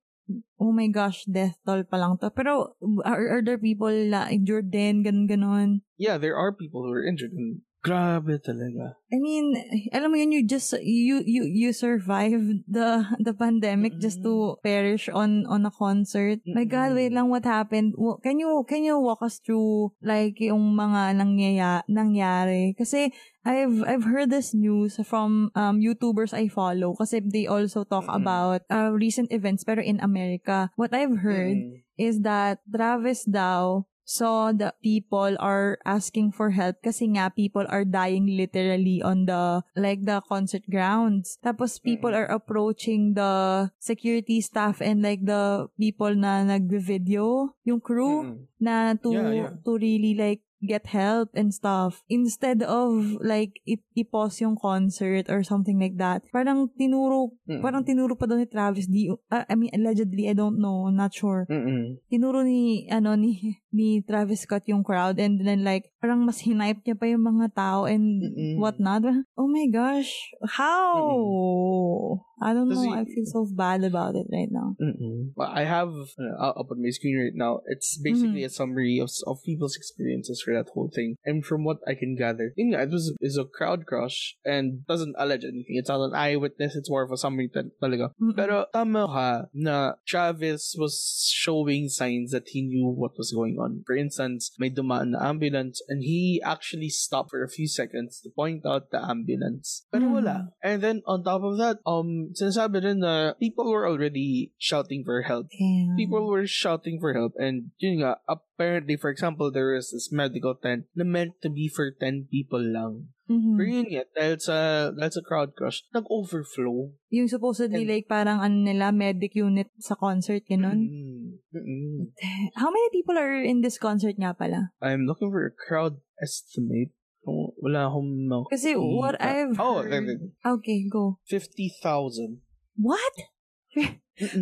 oh my gosh, death toll pa lang to. Pero are, are there people na injured din, ganun-ganun? Yeah, there are people who are injured. And grabe talaga. I mean, alam mo yun, you just, you you you survived the the pandemic mm-hmm. just to perish on on a concert. Mm-hmm. My God, wait lang, what happened? Can you, can you walk us through, like, yung mga nangyaya, nangyari? Kasi, I've I've heard this news from um YouTubers I follow kasi they also talk mm-hmm. about uh, recent events pero in America. What I've heard mm. is that Travis daw saw that people are asking for help kasi nga people are dying literally on the, like, the concert grounds. Tapos people mm-hmm. are approaching the security staff and, like, the people na nag-video, yung crew mm-hmm. na to yeah, yeah. to really, like, get help and stuff instead of, like, it i-pause yung concert or something like that. Parang tinuro Mm-mm. parang tinuro pa daw ni Travis di uh, I mean allegedly, I don't know, I'm not sure. Mm-mm. Tinuro ni ano ni ni Travis Scott yung crowd and then, like, parang mas hinipe niya pa yung mga tao and Mm-mm. whatnot. Oh my gosh, how Mm-mm. I don't know. He, I feel so bad about it right now. Mm-mm. I have uh, up on my screen right now. It's basically mm-hmm. a summary of of people's experiences for that whole thing. And from what I can gather, yeah, it was is a crowd crush and doesn't allege anything. It's not an eyewitness. It's more of a summary talaga. Mm-mm. Pero tama ka na Travis was showing signs that he knew what was going on. For instance, may dumaan na ambulance and he actually stopped for a few seconds to point out the ambulance. Pero mm-hmm. wala. And then on top of that, um. sinasabi rin na people were already shouting for help. Yeah. People were shouting for help. And yun nga, apparently, for example, there was this medical tent na meant to be for ten people lang. Mm-hmm. Pero yun nga, dahil sa, dahil sa crowd crush, nag-overflow. Yung supposedly, and, like, parang ano nila, medic unit sa concert, ganun. Mm-hmm. Mm-hmm. How many people are in this concert nga pala? I'm looking for a crowd estimate. Wala akong no. Kasi what I've oh, heard... Okay, go. fifty thousand. What?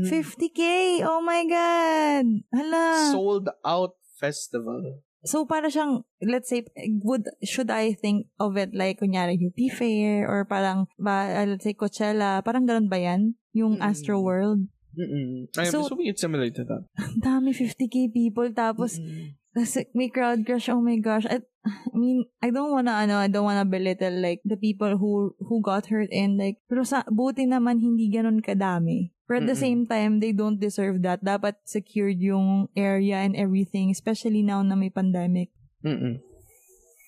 fifty K? Oh my God! Hala. Sold out festival. So, para siyang, let's say, would, should I think of it like, kunyari, U P Fair, or parang, ba, let's say, Coachella, parang ganun ba yan? Yung mm-hmm. Astroworld? Mm-mm. I'm so, assuming it's similar to that. Ang dami, fifty K people, tapos... Mm-hmm. Kasi may crowd crush, oh my gosh. I, I mean, I don't wanna, ano, I don't wanna belittle, like, the people who who got hurt and, like, pero sa, buti naman hindi ganun kadami. But at Mm-mm. the same time, they don't deserve that. Dapat secured yung area and everything, especially now na may pandemic. Mm-mm.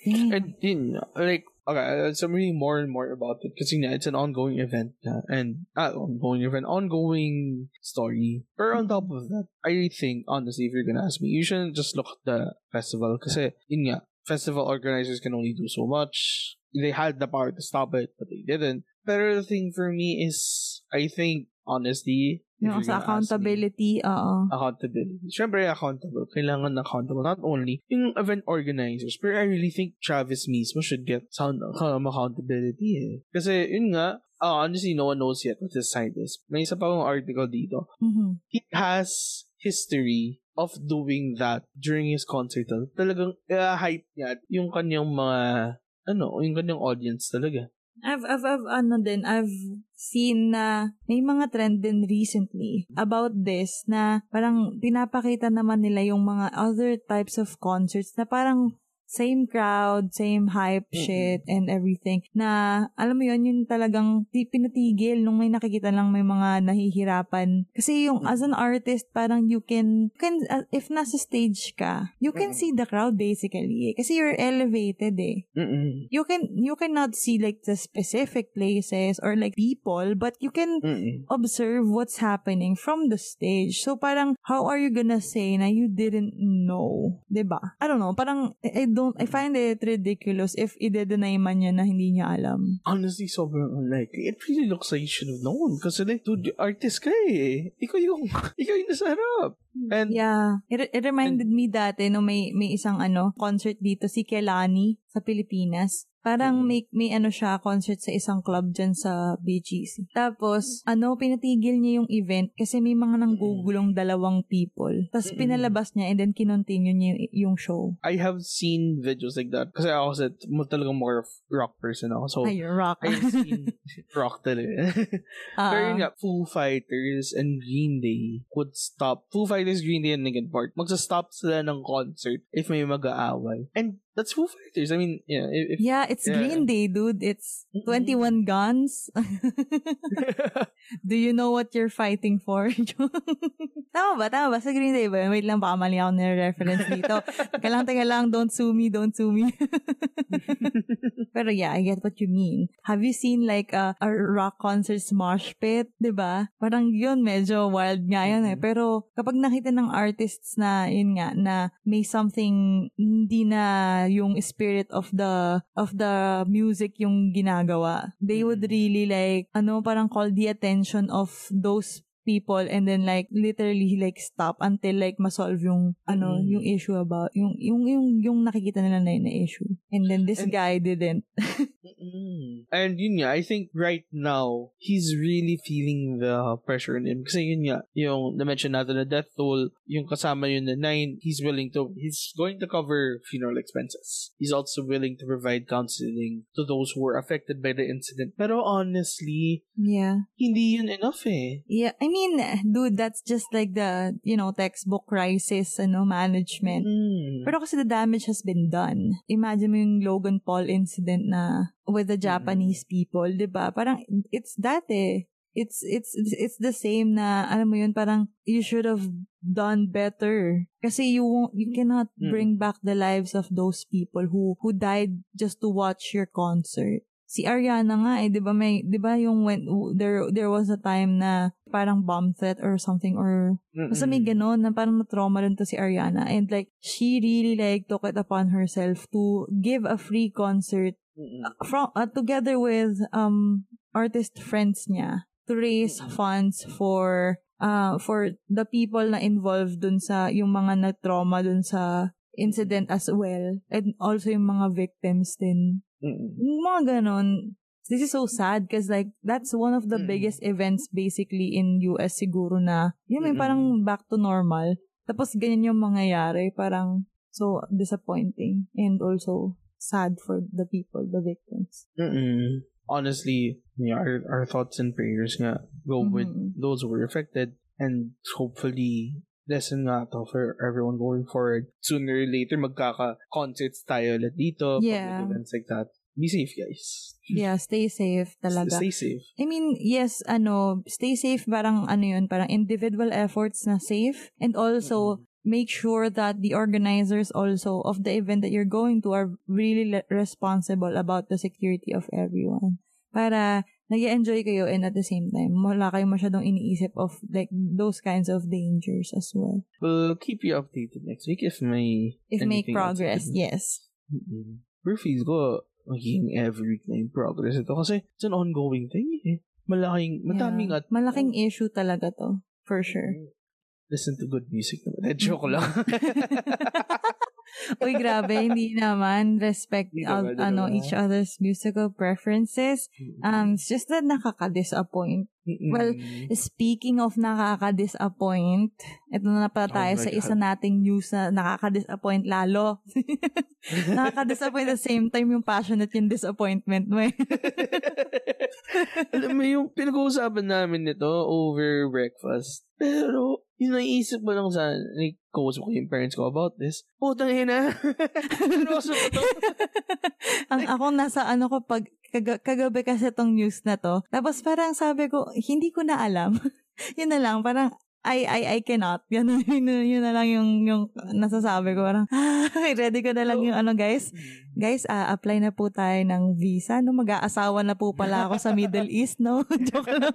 Yeah. And yun, like, okay, so I'm reading more and more about it kasi nga, it's an ongoing event na, and, ah, ongoing event, ongoing story. But on top of that, I think, honestly, if you're gonna ask me, you shouldn't just look at the festival kasi, yun nga, festival organizers can only do so much. They had the power to stop it, but they didn't. Better thing for me is, I think, honestly, yung sa accountability, oo. Accountability. Siyempre, accountable. Kailangan accountable. Not only yung event organizers, but I really think Travis mismo should get sound accountability eh. Kasi, yun nga, uh, honestly, no one knows yet what his side is. May isa pa akong article dito. Mm-hmm. He has history of doing that during his concert. Talagang uh, hype niya yung kanyang mga, ano, yung kanyang audience talaga. I've, I've, I've, ano din, I've seen na may mga trend din recently about this na parang pinapakita naman nila yung mga other types of concerts na parang same crowd, same hype mm-hmm. shit and everything na alam mo yun, yung talagang pinatigil nung may nakikita lang may mga nahihirapan kasi yung as an artist parang you can, you can uh, if nasa stage ka you can mm-hmm. see the crowd basically eh, kasi you're elevated eh mm-hmm. you can you cannot see like the specific places or like people but you can mm-hmm. observe what's happening from the stage, so parang how are you gonna say na you didn't know, diba? I don't know, parang I don't I find it ridiculous if i-deny man niya na hindi niya alam. Honestly, sobrang unlikely. It really looks like you should have known kasi like, dude, artist ka eh. Ikaw yung, ikaw yung nasa harap. And, yeah. It, it reminded and, me dati no may may isang ano concert dito si Kelani sa Pilipinas. Parang may, may ano siya, concert sa isang club dyan sa B G C. Tapos, ano, pinatigil niya yung event kasi may mga nanggugulong dalawang people. Tapos, pinalabas niya and then kinontinue niya yung show. I have seen videos like that kasi ako kasi talagang more rock person ako. So, ay, rock. I've seen rock talaga. Pero yun nga, Foo Fighters and Green Day would stop. Foo Fighters, Green Day, and Linkin Park. Magsa-stop sila ng concert if may mag-aaway. And, that's Foo Fighters. I mean, yeah. If, yeah, it's yeah. Green Day, dude. It's twenty-one guns. Do you know what you're fighting for? Tama ba? Tama ba? Sa Green Day ba? Wait lang, baka mali ako nire-reference dito. Kailang taga lang, don't sue me, don't sue me. Pero yeah, I get what you mean. Have you seen like a, a rock concert mosh pit? Diba? Parang yun, medyo wild nga yun eh. Pero kapag nakita ng artists na, yun nga, na may something hindi na yung spirit of the of the music yung ginagawa, they would really like ano parang call the attention of those people and then like literally like stop until like masolve yung ano mm-hmm. yung issue about yung yung yung yung nakikita nila na yun na issue, and then this and, guy didn't. And yun nga, I think right now he's really feeling the pressure in him kasi yun nga yung na-mention natin na death toll yung kasama yun na nine, he's willing to he's going to cover funeral expenses, he's also willing to provide counseling to those who were affected by the incident, pero honestly yeah hindi yun enough eh. Yeah, I mean, I mean, dude, that's just like the, you know, textbook crisis, ano, management. Mm. Pero kasi the damage has been done. Imagine mo yung Logan Paul incident na with the Japanese mm. people, di ba? Parang, it's that eh. It's, it's, it's the same na, alam mo yun, parang, you should have done better. Kasi you won't, you cannot mm. bring back the lives of those people who, who died just to watch your concert. Si Ariana nga eh, 'di ba may 'di ba yung when there there was a time na parang bomb threat or something or basta may gano'n na parang na-trauma rin to si Ariana, and like she really like took it upon herself to give a free concert from uh, together with um artist friends niya to raise funds for uh for the people na involved dun sa yung mga na-trauma dun sa incident as well, and also yung mga victims din. Mm-hmm. Mga ganon. This is so sad because like that's one of the mm-hmm. biggest events basically in U S siguro na yun may mm-hmm. parang back to normal tapos ganyan yung mangyayari, parang so disappointing and also sad for the people, the victims. Mm-hmm. Honestly, yeah, our, our thoughts and prayers nga go mm-hmm. with those who were affected, and hopefully lesson nga to for everyone going forward. Sooner or later, magkaka-concerts tayo ulit dito. Yeah. Events like that. be safe, guys. Yeah, stay safe talaga. Stay safe. I mean, yes, ano, stay safe, parang ano yun, parang individual efforts na safe. And also, mm-hmm. make sure that the organizers also of the event that you're going to are really le- responsible about the security of everyone. Para nag-enjoy kayo and at the same time, wala kayong masyadong iniisip of like those kinds of dangers as well. We'll keep you updated next week if may... If make progress, yes. Mm-hmm. Pero fees ko, magiging every week na yung progress ito. Kasi it's an ongoing thing eh. Malaking, mataming yeah. at... Malaking issue talaga to. For sure. Listen to good music naman. Eh, joke lang. Uy, grabe. Hindi naman. Respect hindi naman, al- ano, naman. Each other's musical preferences. Um, it's just that nakaka-disappoint. Mm-mm. Well, speaking of nakaka-disappoint, ito na pala tayo oh sa God. Isa nating news na nakaka-disappoint lalo. Nakaka-disappoint at the same time yung passionate yung disappointment mo eh. Alam mo yung pinag-uusapan namin nito over breakfast. Pero yung naiisip mo lang sa like, kausap ko yung parents ko about this. Oh, tangin na. Ano kaso ko to? Ang ako nasa ano ko pag kag- kagabi kasi tong news na to. Tapos parang sabi ko, hindi ko na alam. Yun na lang, parang I, I, I cannot. Yan, yun, yun na lang yung, yung nasasabi ko. Parang, ready ko na lang yung ano, guys. Guys, uh, apply na po tayo ng visa. No? Mag-aasawa na po pala ako sa Middle East, no? Joke lang.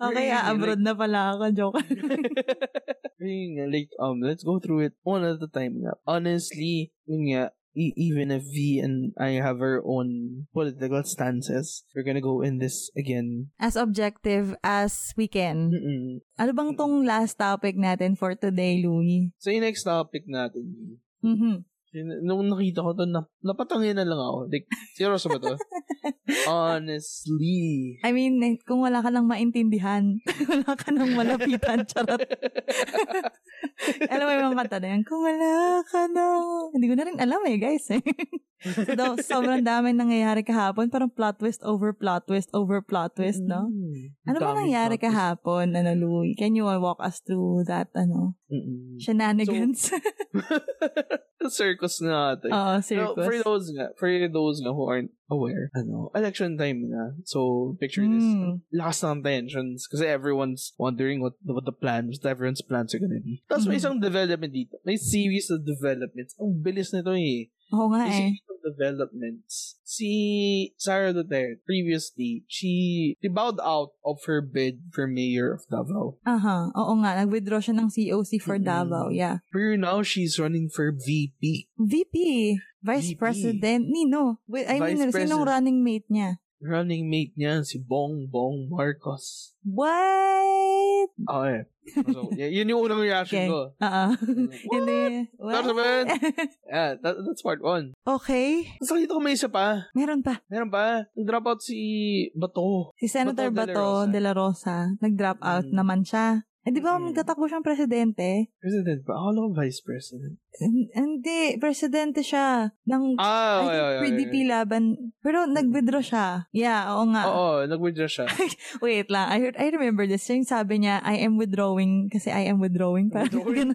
Okay, ah, abroad na pala ako. Joke lang. Like, um, let's go through it one at a time nga. Honestly, yun nga, even if V and I have our own political stances, we're gonna go in this again. As objective as we can. Mm-mm. Ano bang tong last topic natin for today, Louie? So, yung next topic natin, mm-hmm. nung nakita ko to, napatangin na lang ako. Like, seryoso ba to? Honestly. I mean, kung wala ka nang maintindihan, wala ka nang malapitan, charot. Alam mo yung mga kanta na yan, kung wala ka nang... Hindi ko na rin alam eh, guys. So, daw, sobrang dami nangyayari kahapon. Parang plot twist over plot twist over plot twist, no? Mm, ano ba nangyayari kahapon, ano, Louie? Can you walk us through that, ano? Mm-mm. Shenanigans? So, circus na natin. Oo, circus. No, for those nga, for those nga who aren't aware, ano, election time na. So, picture mm. this. Lakas ng tensions kasi everyone's wondering what, what the plans, what everyone's plans are gonna be. Tapos mm. may isang development dito. May series of developments. Ang bilis nito eh. Oo nga eh. Developments. Si Sara Duterte, previously, she, she bowed out of her bid for mayor of Davao. Aha. Uh-huh. Oo nga. Nag-withdraw siya ng C O C for mm-hmm. Davao. Yeah. Pero now, she's running for V P. V P? Vice V P. President? Nino. I mean, Vice sinong President. running mate niya? Running mate niya, si Bongbong Marcos. What? Oh, yeah. So, yeah, yun yung unang reaction okay. ko. Uh-uh. What? What? What? Yeah, that, that's part one. Okay. Tapos nakita ko may isa pa. Meron pa. Meron pa. Nag-drop out si Bato. Si Senator Bato de la Rosa. Nag-drop out hmm. naman siya. Eh, di ba, magtatakbo siyang presidente? President ba? Akala ko vice president. N- hindi. Presidente siya. Ng, ah, okay, I think, P D P okay, okay. laban. Pero, nag-withdraw siya. Yeah, oo nga. Oo, nag-withdraw siya. Wait lang. I heard, I remember this. Yung sabi niya, I am withdrawing. Kasi I am withdrawing. Withdrawing?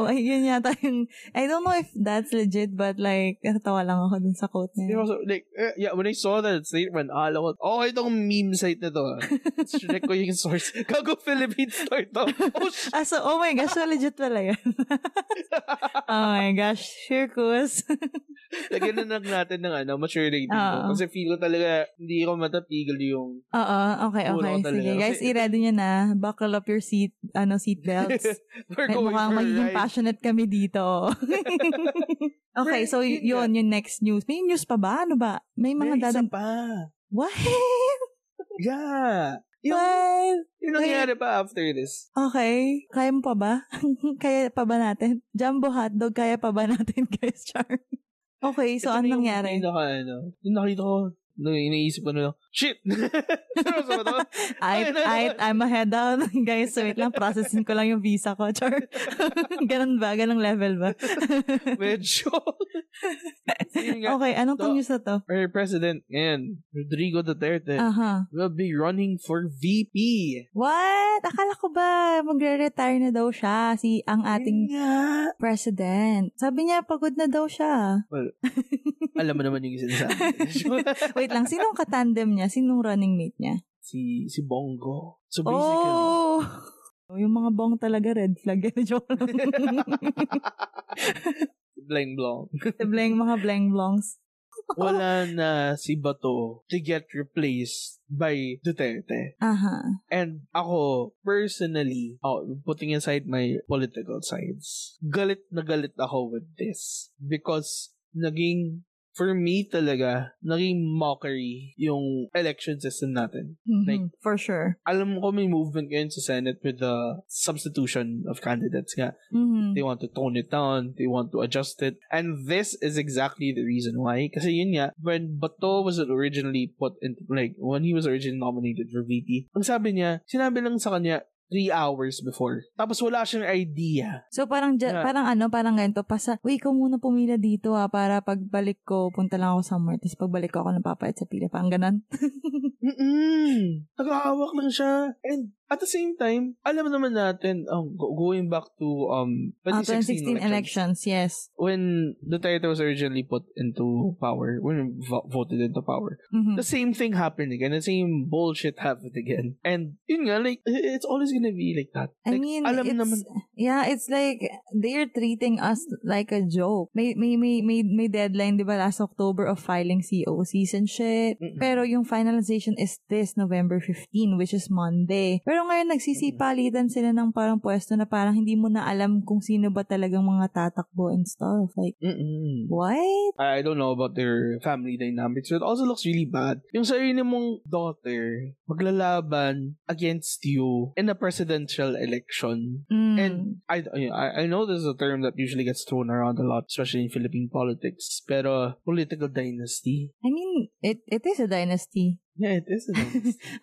Oo, oh, yun yata yung, I don't know if that's legit, but like, natatawa lang ako dun sa quote niya. So, like, yeah, when I saw that statement, akala ko, oh, itong meme site na to. Let's check ko yung source. Kago Philippines. Oh, sh- ah, so, oh my gosh, so legit pala yan. Oh my gosh, circus. Lagyan na lang natin ng ano, mature rating ko. Kasi feel ko talaga, hindi ko matapigil yung... Oo, okay, okay. Sige, guys, i-ready nyo na. Buckle up your seat, ano, seat belts. We're going mukhang for magiging right. passionate kami dito. Okay, so yun, yung next news. May news pa ba? Ano ba? May mga dadang... May isa pa. What? Yeah. Yung, yung nangyari pa after this. Okay. Kaya mo pa ba? Kaya pa ba natin? Jumbo hotdog, kaya pa ba natin, guys? Char. Okay, so anong nangyari? Yung nakita ko, No, iniisip ko na lang, shit! Sino sa ba? I, I, I'm ahead out. Guys, wait lang, processin ko lang yung visa ko, char. Ganun ba? Ganun level ba? Medyo. Okay, anong pang news na to? Our president, ngayon, Rodrigo Duterte, uh-huh. will be running for V P. What? Akala ko ba magre-retire na daw siya, si ang ating yeah. president. Sabi niya, pagod na daw siya. Well, alam mo naman yung sinasabi. Wait, Wait lang, sinong katandem niya? Sinong running mate niya? Si si Bongo. So basically, oh! Yung mga bong talaga red flag. Joke lang. Blank blong. Blank, mga blank blongs. Wala na si Bato to get replaced by Duterte. Aha. Uh-huh. And ako, personally, oh, putting aside my political sides, galit na galit ako with this. Because naging... For me talaga, naging mockery yung election system natin. Mm-hmm, like, for sure. Alam ko may movement ngayon sa Senate with the substitution of candidates nga. Mm-hmm. They want to tone it down. They want to adjust it. And this is exactly the reason why. Kasi yun nga, when Bato was originally put in, like, when he was originally nominated for V P, ang sabi niya, sinabi lang sa kanya, three hours before. Tapos wala siyang idea. So parang ja- yeah. parang ano, parang ganito, pasa, wait, ikaw muna pumila dito ah, para pagbalik ko, punta lang ako somewhere, tapos pagbalik ko ako napapait sa pila. Parang ganun. Mm-mm. Nag-aawak lang siya. And at the same time, alam naman natin, oh, going back to um twenty sixteen, uh, twenty sixteen elections, elections, yes. When Duterte was originally put into power, when vo- voted into power, mm-hmm. the same thing happened again. The same bullshit happened again. And yun nga, like, it's always gonna be like that. Like, I mean, alam it's, naman. Yeah, it's like, they're treating us like a joke. May, may, may, may, may deadline, di ba, last October of filing C O Cs and shit. Mm-mm. Pero yung finalization is this November fifteenth, which is Monday. Pero Pero ngayon, nagsisipalitan sila ng parang pwesto na parang hindi mo na alam kung sino ba talagang mga tatakbo and stuff. Like, mm-mm. What? I don't know about their family dynamics, but it also looks really bad. Yung sarili mong daughter, maglalaban against you in a presidential election. Mm. And I, I know this is a term that usually gets thrown around a lot, especially in Philippine politics, pero political dynasty. I mean, it it is a dynasty. Yeah, it is.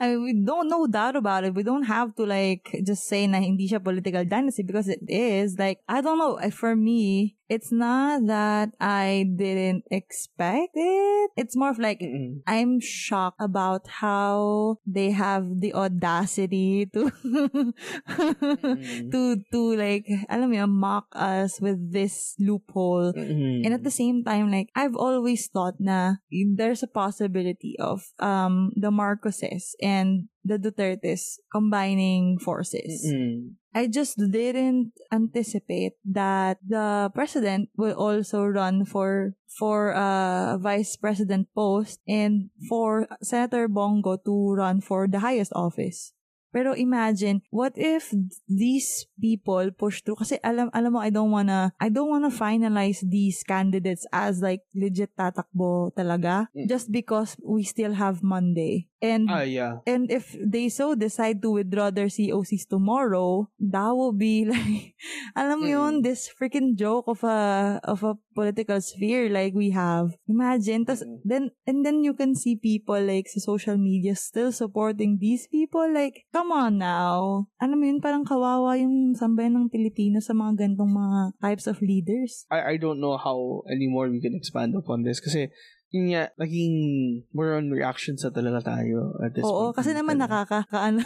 I mean, we don't no doubt about it. We don't have to like just say na hindi siya political dynasty because it is. Like, I don't know. For me, it's not that I didn't expect it. It's more of like, mm-mm. I'm shocked about how they have the audacity to mm-hmm. to to like, alam mo, mock us with this loophole. Mm-hmm. And at the same time, like, I've always thought na there's a possibility of um. the Marcoses and the Dutertes combining forces. Mm-mm. I just didn't anticipate that the president will also run for for a uh, vice president post and for Senator Bongo to run for the highest office. Pero imagine, what if these people push through? Kasi alam, alam mo, I don't wanna, I don't wanna finalize these candidates as like legit tatakbo talaga. Mm. Just because we still have Monday. And, uh, yeah. and if they so decide to withdraw their C O Cs tomorrow, that will be like, alam mo mm. yun, this freaking joke of a, of a political sphere like we have. Imagine. Tas, mm. then, and then you can see people like sa social media still supporting these people. Like, come on now. Alam mo yun, parang kawawa yung sambayan ng Pilipino sa mga gantong mga types of leaders. I, I don't know how anymore we can expand upon this kasi yun nga, naging more on reactions na talaga tayo at this oo, point. Oo, kasi naman nakakakaano.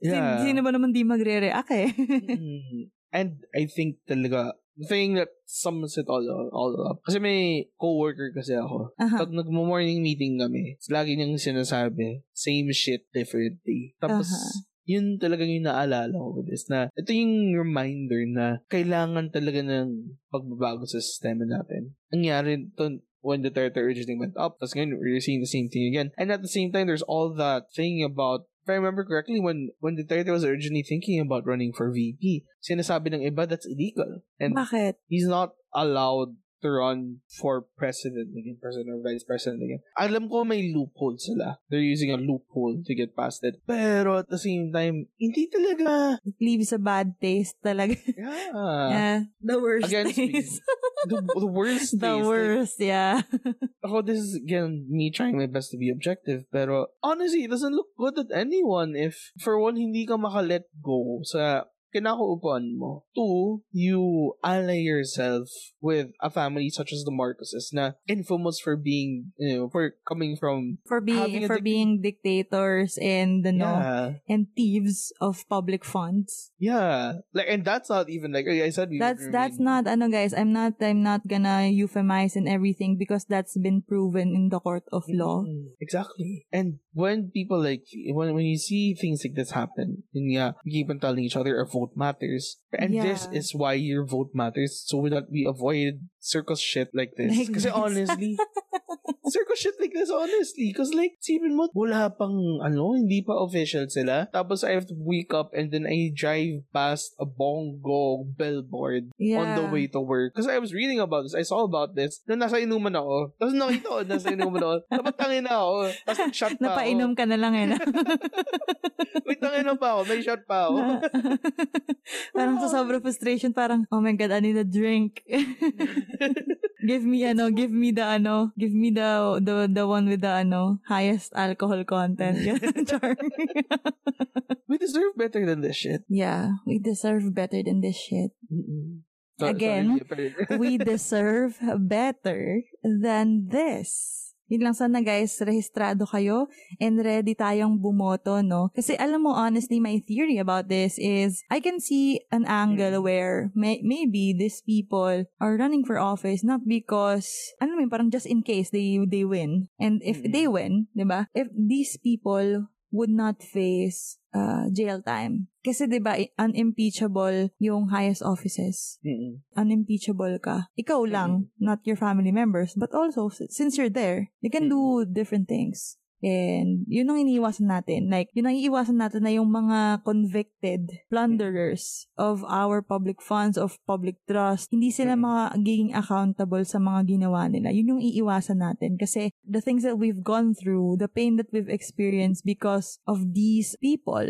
Yeah. Sin, sino ba naman di magre-react eh? Mm-hmm. And I think talaga, the thing that sums it all up, all up. Kasi may co-worker kasi ako. Uh-huh. Pag nagmo-morning meeting kami, lagi niyang sinasabi, same shit, different day. Tapos, uh-huh. yun talaga yung naalala ko with this na ito yung reminder na kailangan talaga ng pagbabago sa sistema natin. Nangyari ito when the Duterte originally went up, tapos ngayon we're seeing the same thing again. And at the same time, there's all that thing about, if I remember correctly, when when Duterte was originally thinking about running for V P, sinasabi ng iba that's illegal. And bakit? He's not allowed to to run for president again, president or vice president again. Alam ko may loophole sila. They're using a loophole to get past it. Pero at the same time, hindi talaga. It leaves a bad taste talaga. Yeah. Yeah. The worst again, taste. The, the worst taste. The worst, like, yeah. Ako, this is, again, me trying my best to be objective. Pero honestly, it doesn't look good at anyone if, for one, hindi ka maka-let go sa kinakaupuan mo. Two, you ally yourself with a family such as the Marcoses na infamous for being, you know, for coming from for being for dic- being dictators and you know, yeah. and thieves of public funds. Yeah, like, and that's not even like I said. We that's that's not. Ano guys, I'm not I'm not gonna euphemize and everything because that's been proven in the court of law. Mm-hmm. Exactly, and when people like when when you see things like this happen, and yeah, we keep on telling each other, voting matters. And yeah. This is why your vote matters, so that we avoid circus shit like this. Like Kasi this. honestly, circus shit like this, honestly. Because like, sipin mo, wala pang, ano, hindi pa official sila. Tapos I have to wake up and then I drive past a bongo billboard yeah. on the way to work. Because I was reading about this. I saw about this. Nung nasa inuman ako. Tapos nakita ko, nasa inuman ako. Napatangin na ako. Tapos nag-shot pa Napainom ako. Napainom ka na lang eh. Wait, tangin na pa ako. May shot pa ako. Parang sa sobrang frustration, parang, oh my God, I need a drink. Give me ano, give me the ano, give me the the the one with the ano, highest alcohol content. We deserve better than this shit. Yeah, we deserve better than this shit. Mm-mm. Sorry, Again, sorry. We deserve better than this. Yun lang sana guys, rehistrado kayo and ready tayong bumoto, no? Kasi alam mo, honestly, my theory about this is I can see an angle where may- maybe these people are running for office not because, alam mo, parang just in case they they win. And if mm-hmm. they win, di ba? If these people would not face uh, jail time. Kasi diba, unimpeachable yung highest offices. Mm-mm. Unimpeachable ka. Ikaw lang, Mm-mm. not your family members. But also, since you're there, you can Mm-mm. do different things. And yun ang iniiwasan natin. Like, yun ang iiwasan natin na yung mga convicted plunderers of our public funds, of public trust, hindi sila magiging accountable sa mga ginawa nila. Yun yung iiwasan natin. Kasi the things that we've gone through, the pain that we've experienced because of these people,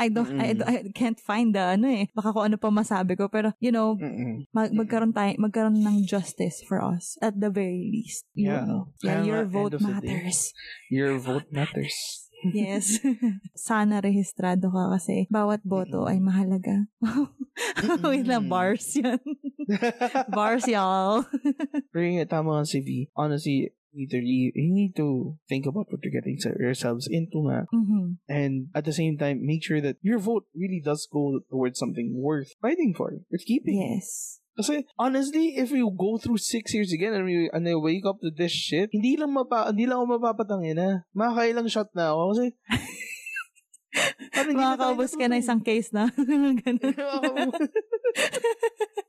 I don't, I, I can't find the ano eh. Baka kung ano pa masabi ko. Pero, you know, mag- magkaroon tayo, magkaroon ng justice for us at the very least. You yeah. know, yeah, your vote matters. Your vote matters. Yes. Sana rehistrado ka kasi bawat boto ay mahalaga. Wait lang, bars yan. Bars, y'all. Pero yung tama nga si V, honestly, literally, you need to think about what you're getting yourselves into nga. Mm-hmm. And at the same time, make sure that your vote really does go towards something worth fighting for, worth keeping. Yes. Kasi, honestly, if you go through six years again and, we, and I wake up to this shit, hindi lang mapa, hindi lang ako mapapatangin na. Makakailang shot na ako kasi, makakaubos ka na isang case na.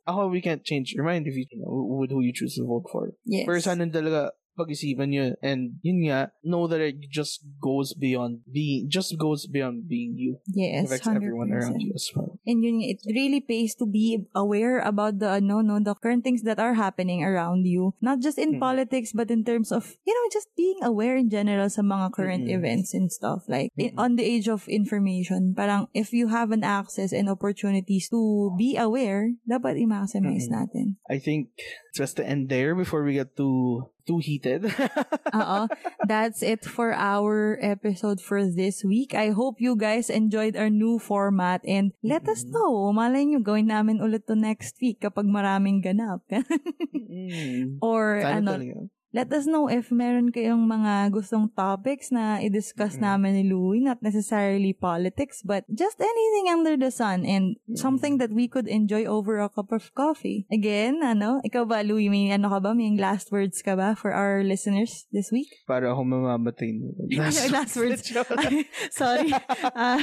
Ako, we can't change your mind if you, you know, with who you choose to vote for. Yes. Pero sana talaga, pag-isipan yun. And yun nga, know that it just goes beyond being, just goes beyond being you. Yes, it affects one hundred percent everyone around you as well. And yun nga, it really pays to be aware about the, ano, no, the current things that are happening around you. Not just in mm-hmm. politics, but in terms of, you know, just being aware in general sa mga current mm-hmm. events and stuff. Like, mm-hmm. in, on the age of information, parang if you have an access and opportunities to be aware, dapat i-maximize mm-hmm. natin. I think it's best to end there before we get to too heated. Uh-oh. That's it for our episode for this week. I hope you guys enjoyed our new format and let mm-hmm. us know. Malay nyo, gawin namin ulit to next week kapag maraming ganap. mm-hmm. Or Time ano... Let us know if meron kayong mga gustong topics na i-discuss mm-hmm. namin ni Louie, not necessarily politics, but just anything under the sun and mm-hmm. something that we could enjoy over a cup of coffee. Again, ano, ikaw ba, Louie, may ano ka ba? May last words ka ba for our listeners this week? Para akong mamamatay. Last, last words. Ay, sorry. Uh,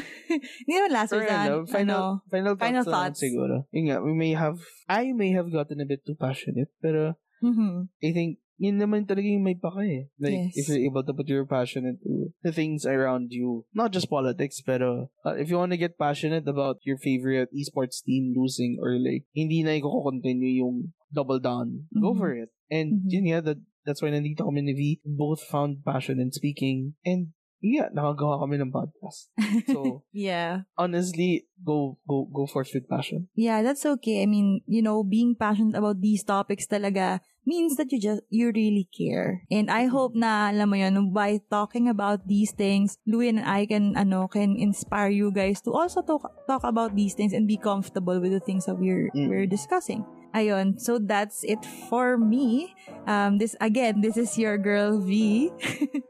hindi naman last words. Ano, final, ano, final, final thoughts. thoughts. Siguro. Yung nga, we may have, I may have gotten a bit too passionate, pero mm-hmm. I think yun naman talaga yung may paka eh. Like, yes. If you're able to put your passion into the things around you, not just politics, pero uh, if you want to get passionate about your favorite esports team losing or like, hindi na i-continue yung double down. Mm-hmm. Go for it. And mm-hmm. yun, yeah, that, that's why nandito kami ni V. Both found passion in speaking. And yeah, nakagawa kami ng podcast. So, yeah. Honestly, go go go forth with passion. Yeah, that's okay. I mean, you know, being passionate about these topics talaga means that you just, you really care. And I hope na, alam mo yun, by talking about these things, Louie and I can, ano, can inspire you guys to also talk, talk about these things and be comfortable with the things that we're, mm. we're discussing. Ayun, so that's it for me. Um, this again, this is your girl V.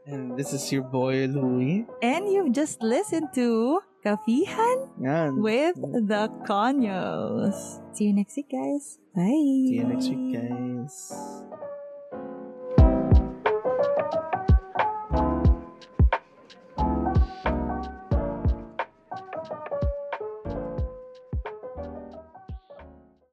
And this is your boy Louie. And you've just listened to Kapihan Yan. With the Conyos. See you next week, guys. Bye. See you next week, guys.